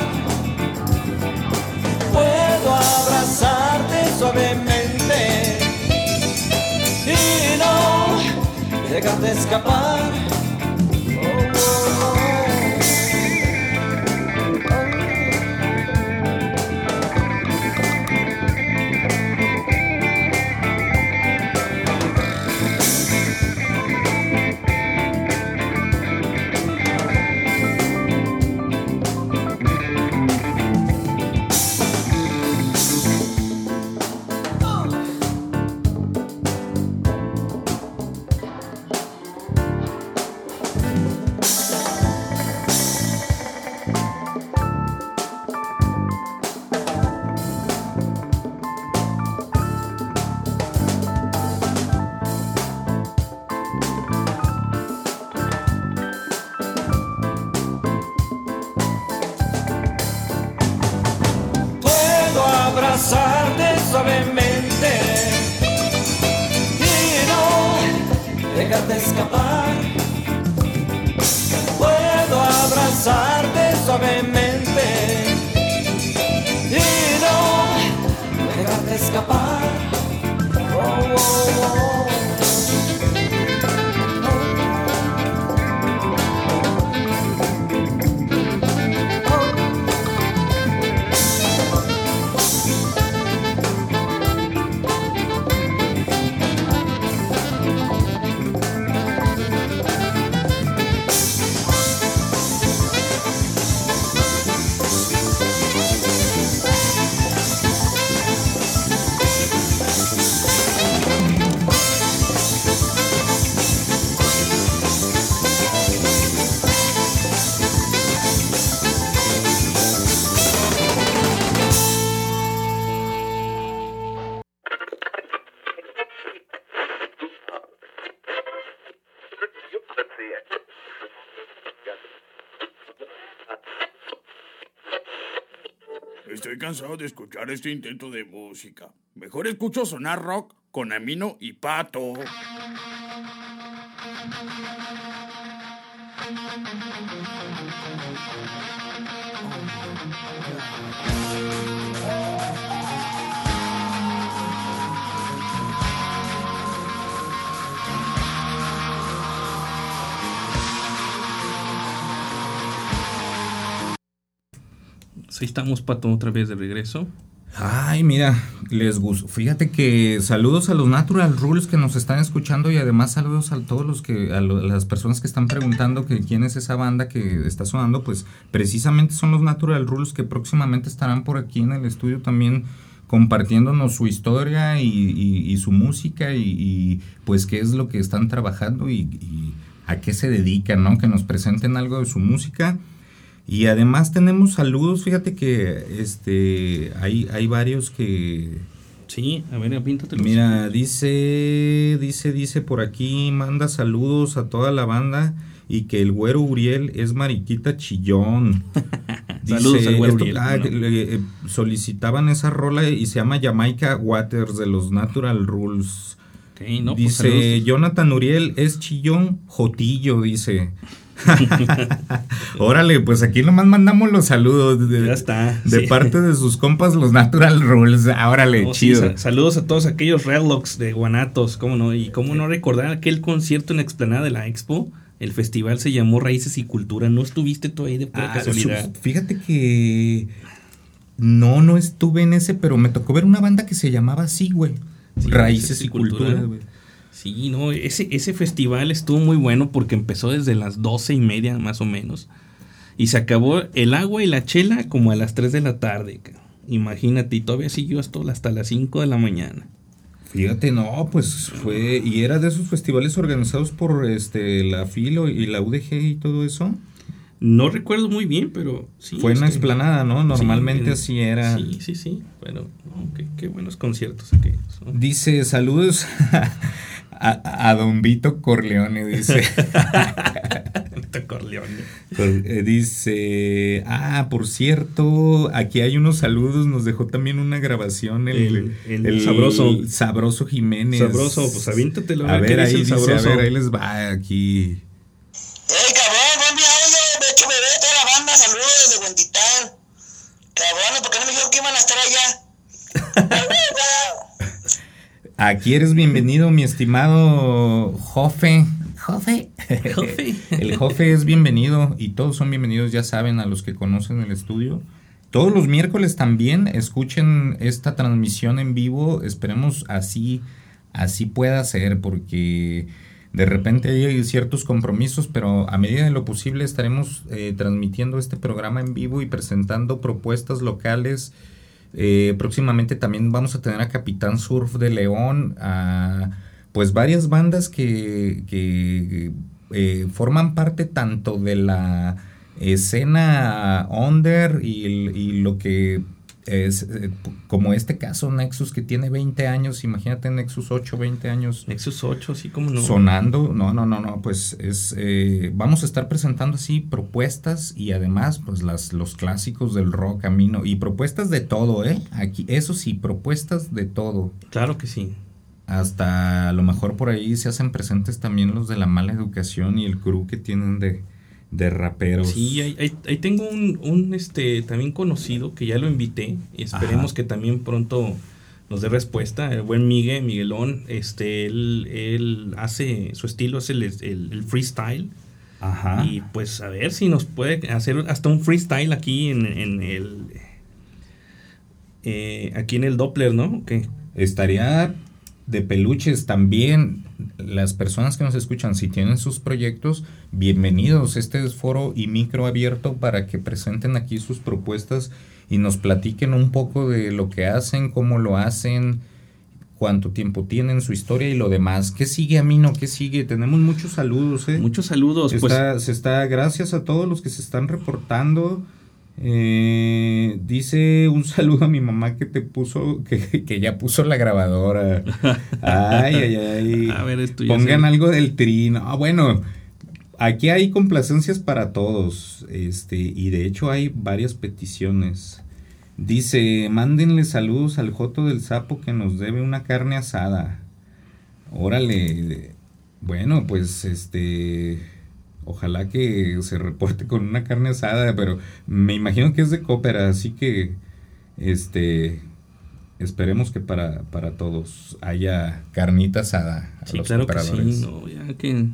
Puedo abrazarte suavemente y no dejarte escapar. Estoy cansado de escuchar este intento de música. Mejor escucho Sonar Rock con Amino y Pato. Ahí estamos, Pato, otra vez de regreso. Ay, mira, les gusto. Fíjate que saludos a los Natural Rules que nos están escuchando y además saludos a todos los que, a lo, las personas que están preguntando que quién es esa banda que está sonando. Pues precisamente son los Natural Rules, que próximamente estarán por aquí en el estudio también compartiéndonos su historia y, y, y su música y, y pues qué es lo que están trabajando y, y a qué se dedican, ¿no? Que nos presenten algo de su música. Y además tenemos saludos, fíjate que este hay, hay varios que, Sí, a ver, apíntatelo. Mira, dice, dice, dice por aquí, manda saludos a toda la banda y que el güero Uriel es mariquita chillón. Dice, saludos al güero esto, Uriel. Ah, ¿no? le, eh, solicitaban esa rola y se llama Jamaica Waters de los Natural Rules. Okay, no, dice, pues, Jonathan Uriel es chillón jotillo, dice. Órale, pues aquí nomás mandamos los saludos de, ya está, de sí. parte de sus compas los Natural Rules. Órale, oh, chido. Sí, saludos a todos aquellos Redlocks de Guanatos, cómo no, y cómo no recordar aquel concierto en la explanada de la Expo. El festival se llamó Raíces y Cultura. ¿No estuviste tú ahí de pura ah, casualidad? Fíjate que no, no estuve en ese, pero me tocó ver una banda que se llamaba así, güey. Sí, Raíces y Cultura, cultura güey. Sí, no, ese, ese festival estuvo muy bueno porque empezó desde las doce y media más o menos y se acabó el agua y la chela como a las tres de la tarde, imagínate, y todavía siguió hasta, hasta las cinco de la mañana. Fíjate, no, pues fue, y era de esos festivales organizados por este la Filo y la U D G y todo eso. No recuerdo muy bien, pero sí. Fue en la explanada, ¿no? Normalmente sí, así era. Sí, sí, sí. Bueno, no, qué, qué buenos conciertos aquellos. Dice, saludos a, a don Vito Corleone, dice. Vito Corleone. Pues, dice, ah, por cierto, aquí hay unos saludos, nos dejó también una grabación el, el, el, el sabroso. El sabroso Jiménez. Sabroso, pues avíntatelo. A ver, ahí dice, a ver, ahí les va aquí. ¡Ey, cabrón! Aquí eres bienvenido, mi estimado Jofe. Jofe. Jofe. El Jofe es bienvenido y todos son bienvenidos, ya saben, a los que conocen el estudio. Todos los miércoles también escuchen esta transmisión en vivo. Esperemos así, así pueda ser, porque de repente hay ciertos compromisos, pero a medida de lo posible estaremos eh, transmitiendo este programa en vivo y presentando propuestas locales. Eh, próximamente también vamos a tener a Capitán Surf de León, a pues varias bandas que, que eh, forman parte tanto de la escena under y, y lo que es, como este caso Nexus que tiene veinte años, imagínate Nexus ocho, veinte años. Nexus ocho, sí, como no. Sonando, no, no, no, no, pues es, eh, vamos a estar presentando así propuestas y además pues las, los clásicos del rock, a mí no, y propuestas de todo, ¿eh? Aquí, eso sí, propuestas de todo. Claro que sí. Hasta a lo mejor por ahí se hacen presentes también los de la mala educación y el crew que tienen de... de raperos. Sí, ahí, ahí, ahí tengo un, un este también conocido que ya lo invité y esperemos Ajá. que también pronto nos dé respuesta. El buen Miguel, Miguelón, este, él, él hace, su estilo es el, el, el freestyle. Ajá. Y pues a ver si nos puede hacer hasta un freestyle aquí en, en el eh, aquí en el Doppler, ¿no? Okay. Estaría de peluches también. Las personas que nos escuchan, si tienen sus proyectos, bienvenidos. Este es foro y micro abierto para que presenten aquí sus propuestas y nos platiquen un poco de lo que hacen, cómo lo hacen, cuánto tiempo tienen, su historia y lo demás. ¿Qué sigue, Amino? ¿Qué sigue? Tenemos muchos saludos, ¿eh? Muchos saludos. Está, pues... se está, gracias a todos los que se están reportando. Eh, dice un saludo a mi mamá que te puso, que, que ya puso la grabadora. Ay, ay, ay. A ver, esto pongan ya algo del Tri. Ah, bueno, aquí hay complacencias para todos. Este, y de hecho hay varias peticiones. Dice, mándenle saludos al Joto del Sapo que nos debe una carne asada. Órale. Bueno, pues este. Ojalá que se reporte con una carne asada, pero me imagino que es de cópera, así que este esperemos que para, para todos haya carnita asada a sí, los claro cooperadores. Que sí, no, ya que,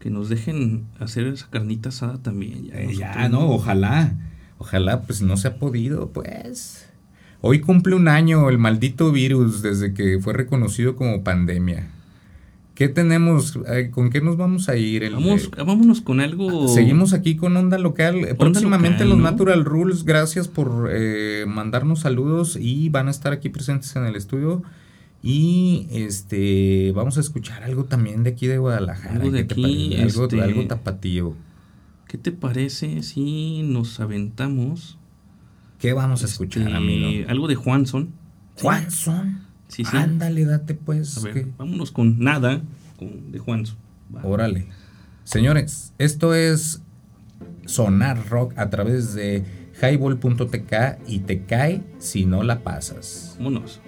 que nos dejen hacer esa carnita asada también. Ya, eh, ya no, ojalá, ojalá, pues no se ha podido, pues. Hoy cumple un año el maldito virus desde que fue reconocido como pandemia. ¿Qué tenemos? ¿Con qué nos vamos a ir? El, Vamos, eh, vámonos con algo... Seguimos aquí con Onda Local. Onda Próximamente local, los ¿no? Natural Rules, gracias por eh, mandarnos saludos y van a estar aquí presentes en el estudio. Y este vamos a escuchar algo también de aquí de Guadalajara. Algo de aquí, te algo, este, algo tapatío. ¿Qué te parece si nos aventamos? ¿Qué vamos a este, escuchar, amigo? Algo de Juanson. Juanson. Sí, sí. Ándale, date pues. A ver, que... vámonos con nada con de Juanson. Vale. Órale. Señores, esto es Sonar Rock a través de Highball punto t k y te cae si no la pasas. Vámonos.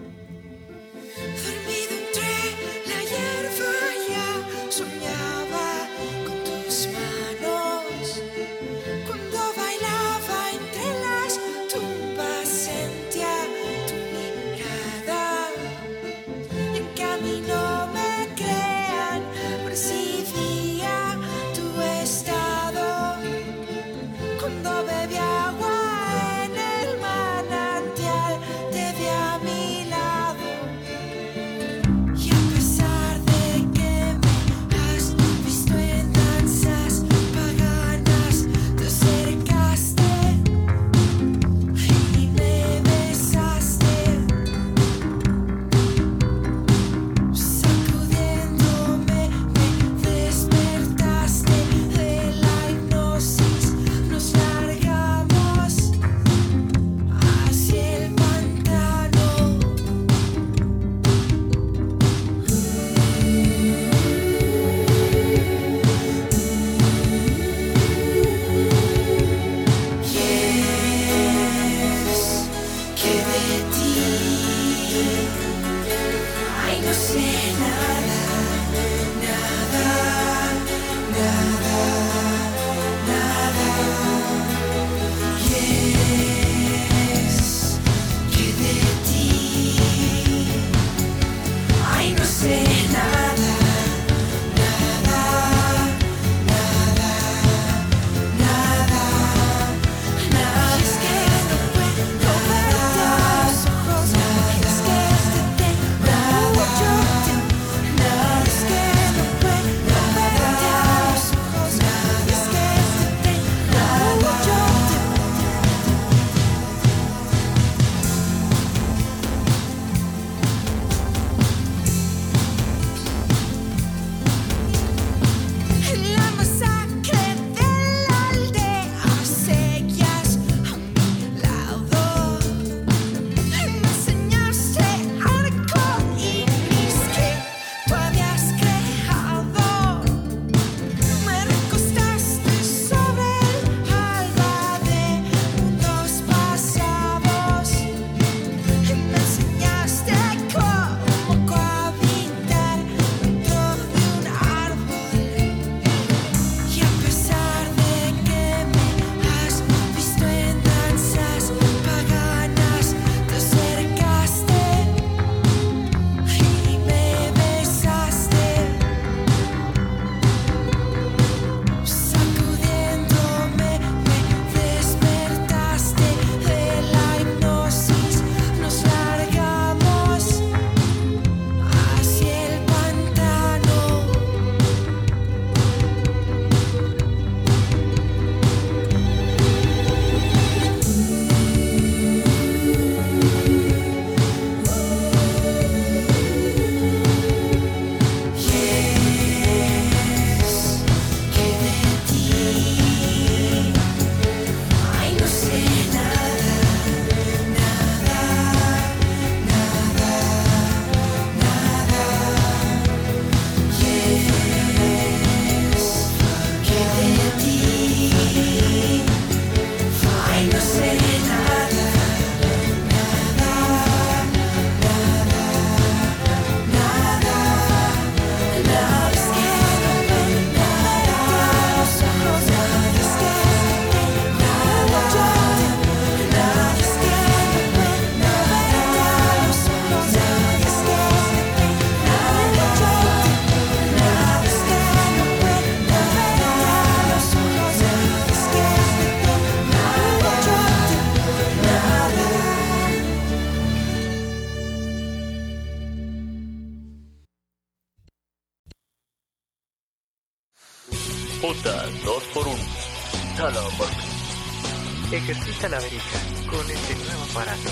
Ejercita la verica con este nuevo aparato.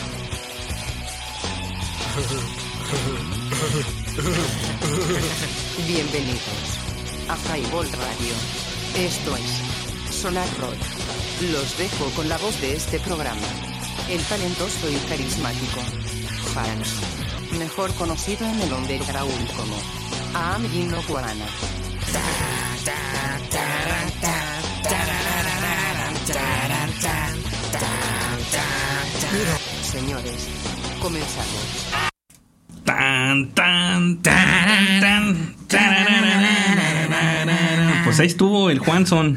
Bienvenidos a Fireball Radio. Esto es Sonar Rock. Los dejo con la voz de este programa, el talentoso y carismático Fans, mejor conocido en el underground como A M y No Guarana. Señores, comenzamos. Tan, tan, tan, tan, tan. Pues ahí estuvo el Juanson.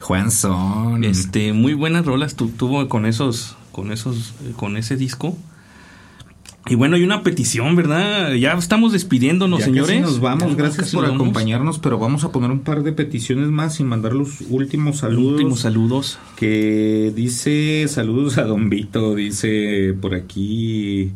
Juanson. Este, muy buenas rolas tu, tuvo con esos, con esos, con ese disco. Y bueno, hay una petición, ¿verdad? Ya estamos despidiéndonos, ya señores. Casi nos vamos, gracias por vamos. acompañarnos, pero vamos a poner un par de peticiones más y mandar los últimos saludos. Últimos saludos. Que dice, saludos a Don Vito, dice por aquí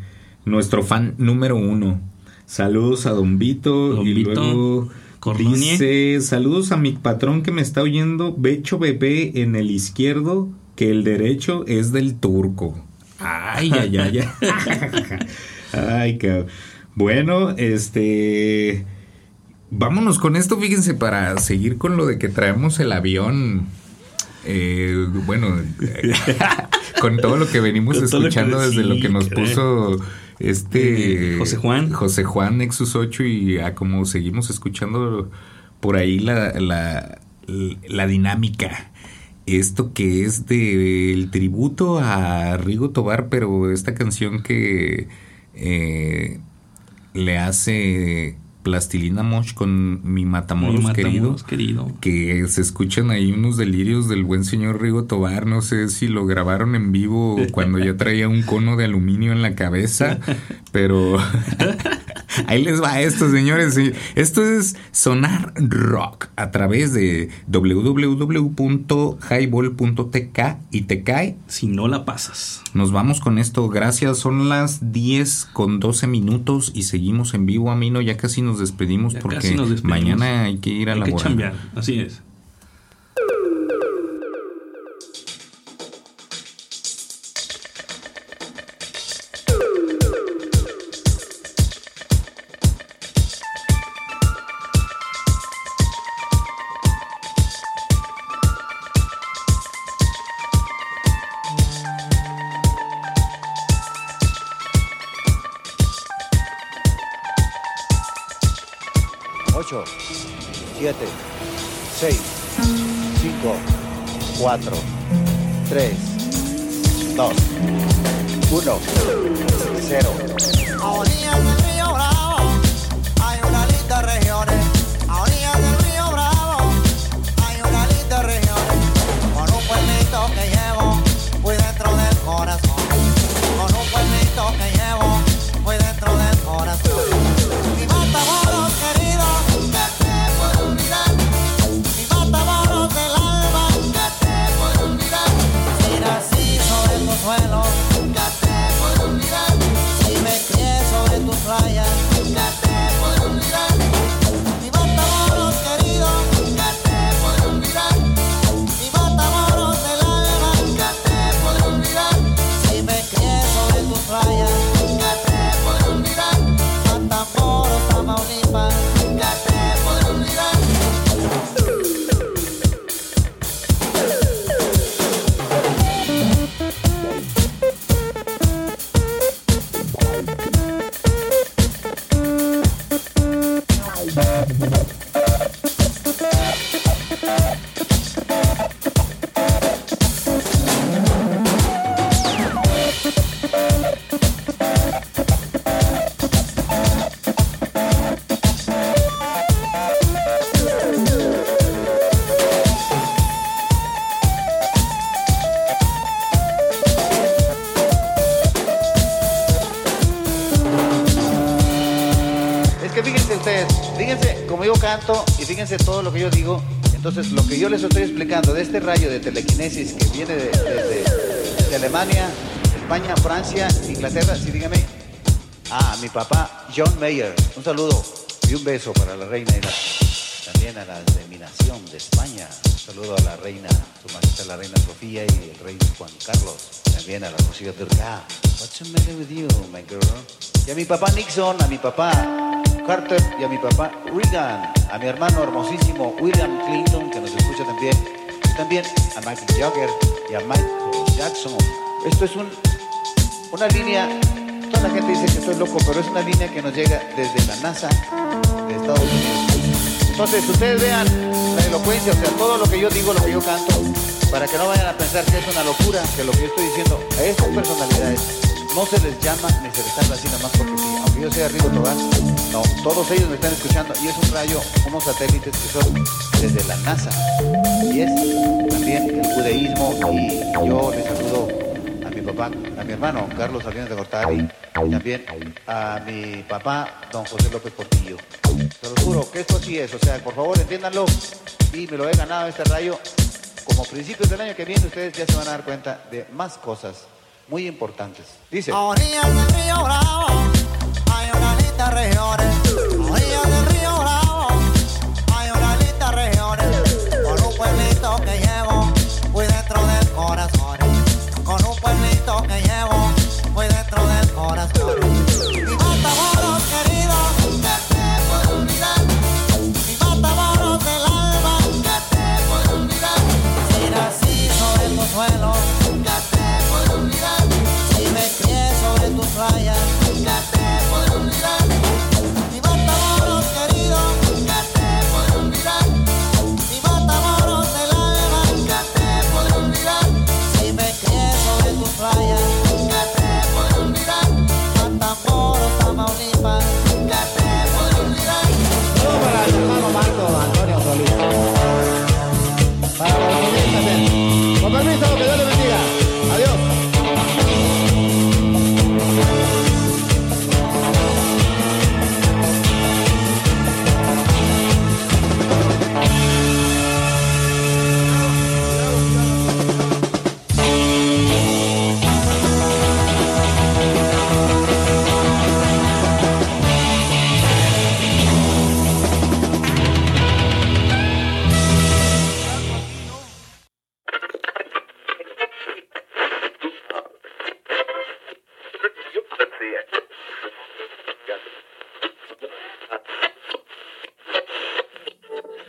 nuestro fan número uno. Saludos a Don Vito. Don y Vito. Luego Cordonie. Dice, saludos a mi patrón que me está oyendo, Becho Bebé en el izquierdo, que el derecho es del turco. Ay, ay, ay, ay. Ay, cabrón. Bueno, este. Vámonos con esto, fíjense, para seguir con lo de que traemos el avión. Eh, bueno, con todo lo que venimos escuchando, desde lo que nos puso este. José Juan. José Juan, Nexus ocho, y a como seguimos escuchando por ahí la, la, la dinámica. Esto que es del tributo a Rigo Tobar, pero esta canción que eh, le hace Plastilina Mosh con Mi Matamoros, mi Matamoros querido, querido, que se escuchan ahí unos delirios del buen señor Rigo Tobar. No sé si lo grabaron en vivo cuando ya traía un cono de aluminio en la cabeza, pero ahí les va esto, señores. Esto es Sonar Rock a través de doble u doble u doble u punto highball punto t k y te cae si no la pasas. Nos vamos con esto, gracias. Son las diez con doce minutos y seguimos en vivo. Amino, ya casi nos despedimos ya porque nos despedimos. Mañana hay que ir a laborar. Hay que chambear, así es. cuatro, tres, dos, uno, cero. A orillas del río Bravo hay una linda región. A orillas del río Bravo hay una linda región. Con un pueblito que llevo muy dentro del corazón. Con un pueblito que llevo muy dentro del corazón. Mi Matamoros querido, nunca te puedo olvidar. Mi Matamoros del alma, nunca te puedo olvidar. Si nací sobre tu suelo, nunca te puedo olvidar. Si me crié sobre tus playas, nunca te puedo olvidar. Mi Matamoros querido, nunca te puedo olvidar. Mi Matamoros del alma, nunca te puedo olvidar. Si me crié sobre tus playas, nunca te puedo olvidar. Matamoros, Tamaulipas, nunca te puedo olvidar. Fíjense todo lo que yo digo, entonces lo que yo les estoy explicando de este rayo de telequinesis que viene de, de, de Alemania, España, Francia, Inglaterra, sí, dígame. Ah, mi papá, John Mayer, un saludo y un beso para la reina y la, también a la dominación de España. Un saludo a la reina, su majestad la reina Sofía y el rey Juan Carlos, también a la Rocío Durca. What's the matter with you, my girl? Y a mi papá Nixon, a mi papá Carter y a mi papá Reagan, a mi hermano hermosísimo William Clinton, que nos escucha también, y también a Michael Jagger y a Michael Jackson. Esto es un, una línea Toda la gente dice que estoy loco, pero es una línea que nos llega desde la NASA de Estados Unidos. Entonces, ustedes vean la elocuencia, o sea, todo lo que yo digo, lo que yo canto, para que no vayan a pensar que es una locura, que lo que yo estoy diciendo a estas personalidades no se les llama ni se les habla así nada más porque sí. Aunque yo sea Rigo Tobar, no, todos ellos me están escuchando y es un rayo, unos satélites que son desde la NASA. Y es también el judaísmo y yo les saludo a mi papá, a mi hermano Carlos Salinas de Gortari, y también a mi papá, don José López Portillo. Se los juro que esto sí es, o sea, por favor entiéndanlo y me lo he ganado este rayo. Como principios del año que viene ustedes ya se van a dar cuenta de más cosas muy importantes. Dice. A orillas del río Bravo hay una lista de regiones. A orillas del río Bravo hay una lista de regiones. Con un pueblito que llevo muy dentro del corazón. Con un pueblito que llevo muy dentro del corazón.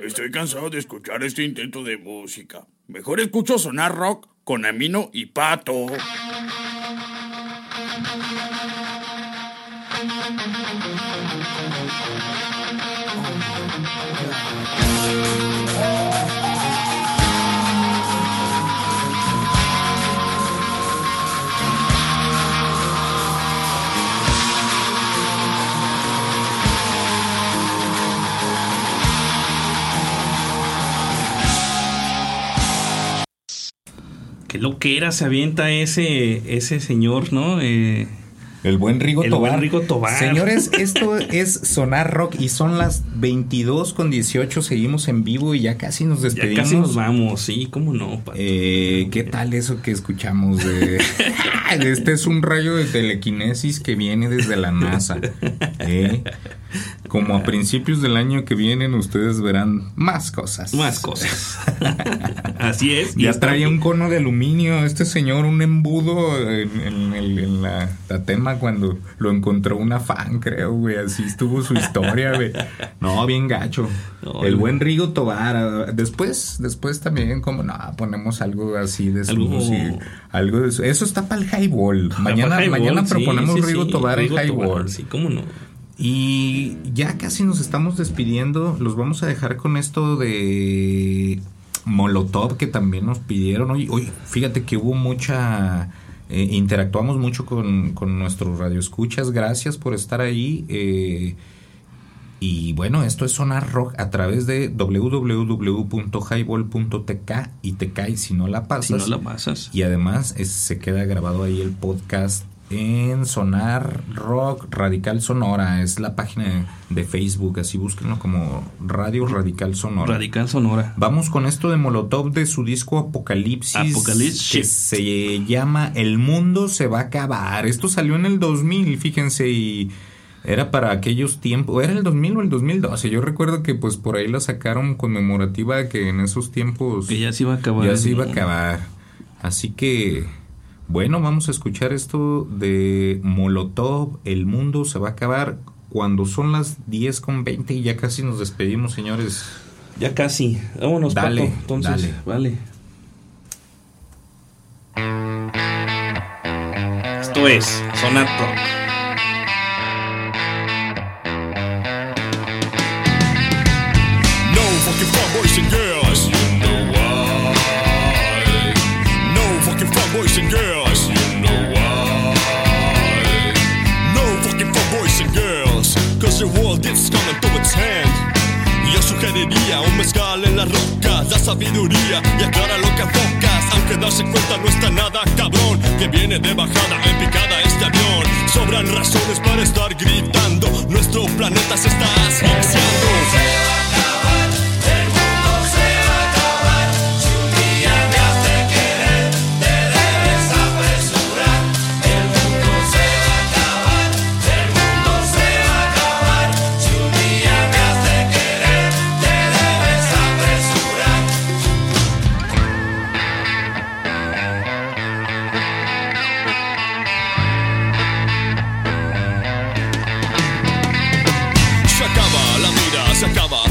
Estoy cansado de escuchar este intento de música. Mejor escucho Sonar Rock con Amino y Pato. Lo que era se avienta ese ese señor, ¿no? Eh, el buen Rigo el Tobar. Buen Rigo Tobar. Señores, esto es Sonar Rock y son las veintidós con dieciocho. Seguimos en vivo y ya casi nos despedimos. Ya casi nos vamos, sí, cómo no, Pato. Eh, ¿Qué tal eso que escuchamos? De... este es un rayo de telequinesis que viene desde la NASA. ¿Eh? Como a principios del año que vienen ustedes verán más cosas. Más cosas. Así es. Ya traía bien. Un cono de aluminio. Este señor, un embudo en, en, en, en la, la tema cuando lo encontró una fan, creo, güey. Así estuvo su historia, güey. No, bien gacho. No, el no. Buen Rigo Tobar. Después, después también, como, no, ponemos algo así de su música. Algo de su, eso está para el highball. Mañana, high mañana ball, proponemos sí, Rigo sí, Tobar Rigo en highball. Sí, cómo no. Y ya casi nos estamos despidiendo. Los vamos a dejar con esto de Molotov, que también nos pidieron. Oye, oye fíjate que hubo mucha... Eh, interactuamos mucho con, con nuestros radioescuchas. Gracias por estar ahí. Eh, y bueno, esto es Sonar Rock a través de doble u doble u doble u punto highball punto t k. Y te cae si no la pasas. Si no la pasas. Y además es, se queda grabado ahí el podcast en Sonar Rock Radical Sonora, es la página de Facebook, así búsquenlo como Radio Radical Sonora. Radical Sonora. Vamos con esto de Molotov de su disco Apocalipsis, Apocalipsis que se llama El Mundo Se Va a Acabar. Esto salió en el dos mil, fíjense, y era para aquellos tiempos, era el dos mil o el dos mil doce, yo recuerdo que pues por ahí la sacaron conmemorativa de que en esos tiempos que ya se iba a acabar. Ya se iba a acabar. Así que bueno, vamos a escuchar esto de Molotov, El Mundo Se Va a Acabar, cuando son las diez con veinte y ya casi nos despedimos, señores. Ya casi, vámonos, dale, Pato, entonces, dale. Vale. Esto es Sonar Rock. boys and girls, you know why. No fucking for boys and girls, cause the world is coming to its hand. Yo sugeriría un mezcal en las rocas, da sabiduría y aclara lo que enfocas. Aunque darse cuenta no está nada cabrón, que viene de bajada en picada este avión. Sobran razones para estar gritando, nuestro planeta se está asfixiando.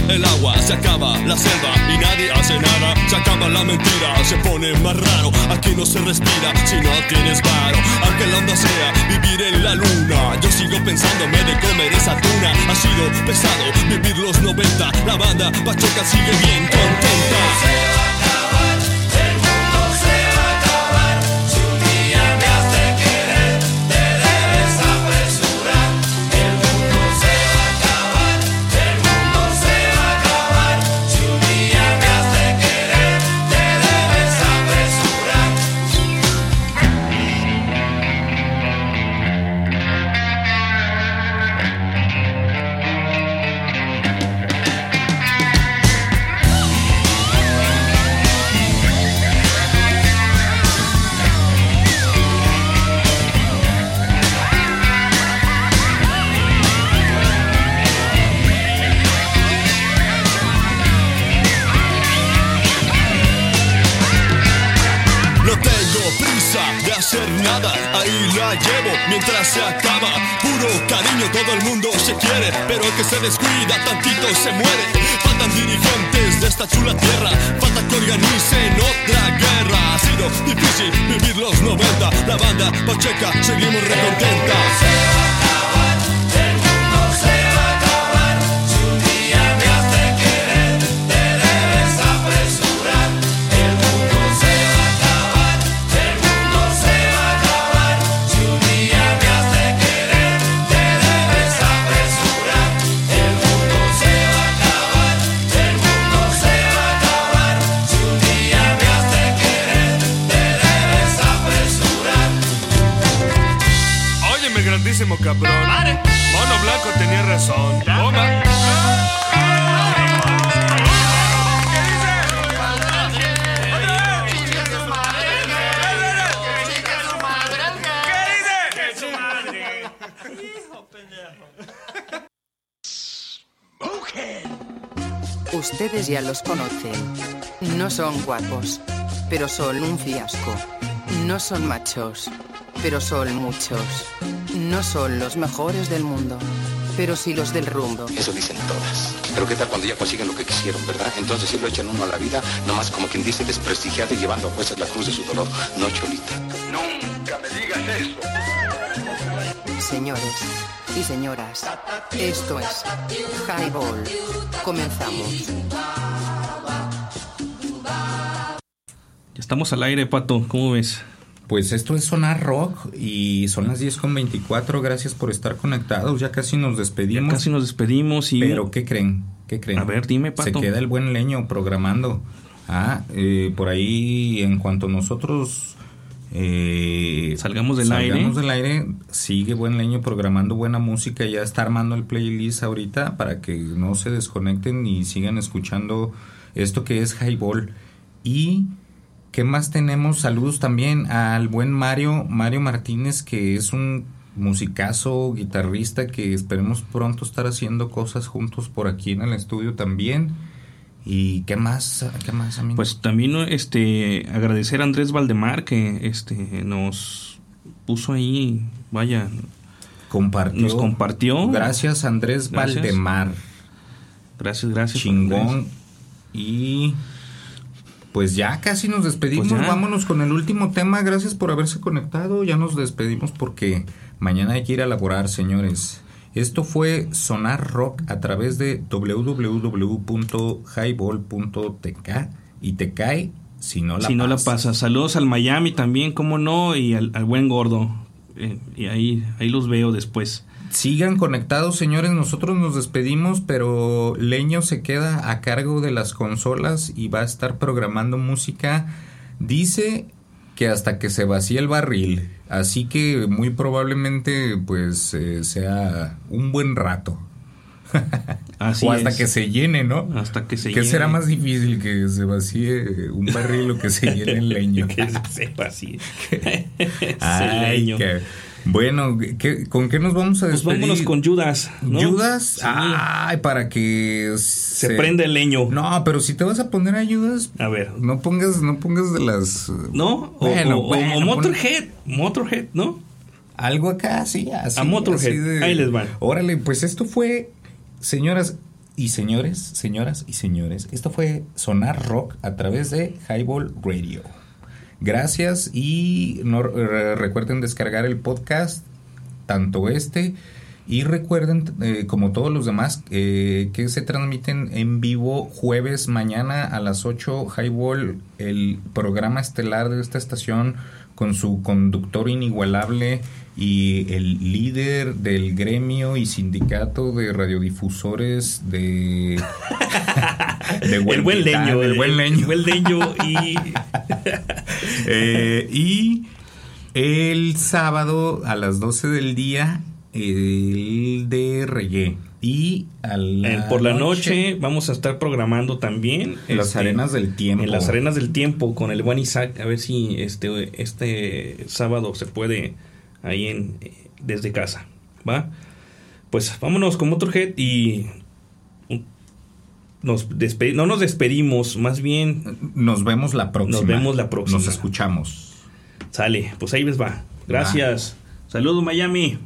El agua se acaba, la selva y nadie hace nada. Se acaba la mentira, se pone más raro. Aquí no se respira si no tienes varo. Aunque la onda sea vivir en la luna, yo sigo pensándome de comer esa tuna. Ha sido pesado vivir los noventa. La banda pacheca sigue bien contenta. Mientras se acaba, puro cariño, todo el mundo se quiere, pero el que se descuida tantito se muere. Faltan dirigentes de esta chula tierra, falta que organicen otra guerra. Ha sido difícil vivir los noventa, la banda pacheca seguimos recontenta. Cabrón, Mono Blanco tenía razón. Toma. Ustedes ya los conocen. No son guapos, pero son un fiasco. No son machos, pero son muchos. No son los mejores del mundo, pero sí los del rumbo. Eso dicen todas. Pero qué tal cuando ya consiguen lo que quisieron, ¿verdad? Entonces sí lo echan uno a la vida, nomás como quien dice desprestigiado y llevando a cuestas la cruz de su dolor. No, Cholita. ¡Nunca me digas eso! Señores y señoras, esto es Highball. Comenzamos. Ya estamos al aire, Pato. ¿Cómo ves? Pues esto es Sonar Rock y son las diez con veinticuatro, gracias por estar conectados, ya casi nos despedimos. Ya casi nos despedimos y... Pero ¿qué creen? ¿Qué creen? A ver, dime, Pato. Se queda el buen Leño programando. Ah, eh, por ahí en cuanto nosotros eh, salgamos del salgamos aire. Salgamos del aire, sigue buen Leño programando buena música, ya está armando el playlist ahorita para que no se desconecten y sigan escuchando esto que es Highball. Y... ¿qué más tenemos? Saludos también al buen Mario, Mario Martínez, que es un musicazo, guitarrista, que esperemos pronto estar haciendo cosas juntos por aquí en el estudio también. ¿Y qué más? ¿Qué más, amigo? Pues también este agradecer a Andrés Valdemar, que este nos puso ahí, vaya, compartió, nos compartió. Gracias, Andrés gracias. Valdemar. Gracias, gracias. Chingón. Andrés. Y... pues ya casi nos despedimos, pues vámonos con el último tema, gracias por haberse conectado, ya nos despedimos porque mañana hay que ir a laborar, señores. Esto fue Sonar Rock a través de doble u doble u doble u punto highball punto t k y te cae Si no la, si no la pasa. Saludos al Miami también, cómo no, y al, al buen gordo. Eh, y ahí, ahí los veo después. Sigan conectados, señores. Nosotros nos despedimos, pero Leño se queda a cargo de las consolas y va a estar programando música. Dice que hasta que se vacíe el barril. Así que muy probablemente pues eh, sea un buen rato. Así o hasta es. Que se llene, ¿no? Hasta que se ¿Qué llene. Será más difícil, que se vacíe un barril o que se llene el leño? Que se vacíe. Ay, leño. Que... Bueno, ¿qué, ¿con qué nos vamos a despedir? Pues vámonos con Judas, ¿no? ¿Judas? Sí. Ay, para que... Se, se prende el leño. No, pero si te vas a poner a Judas... A ver. No pongas, no pongas de las... ¿No? O, bueno, o, bueno, o Motorhead, pon... Motorhead, ¿no? Algo acá, sí, así. A Motorhead, así de... ahí les van. Órale, pues esto fue... Señoras y señores, señoras y señores, esto fue Sonar Rock a través de Highball Radio. Gracias y no, recuerden descargar el podcast, tanto este, y recuerden, eh, como todos los demás, eh, que se transmiten en vivo jueves mañana a las ocho, Highball, el programa estelar de esta estación, con su conductor inigualable y el líder del gremio y sindicato de radiodifusores de... de buen el, buen vital, leño, el, el buen leño. El buen leño. Y... eh, y el sábado a las doce del día, el de reggae. Y a la eh, por la noche, noche vamos a estar programando también las este, arenas del tiempo. En las arenas del tiempo con el buen Isaac. A ver si este, este sábado se puede... Ahí en desde casa, ¿va? Pues vámonos con Motorhead y nos despe- no nos despedimos, más bien... Nos vemos la próxima. Nos vemos la próxima. Nos escuchamos. Sale, pues ahí les va. Gracias. Va. Saludos, Miami.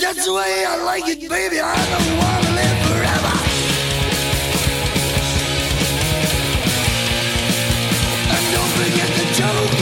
That's the way I like it, baby. I don't want to live forever. And don't forget the jungle.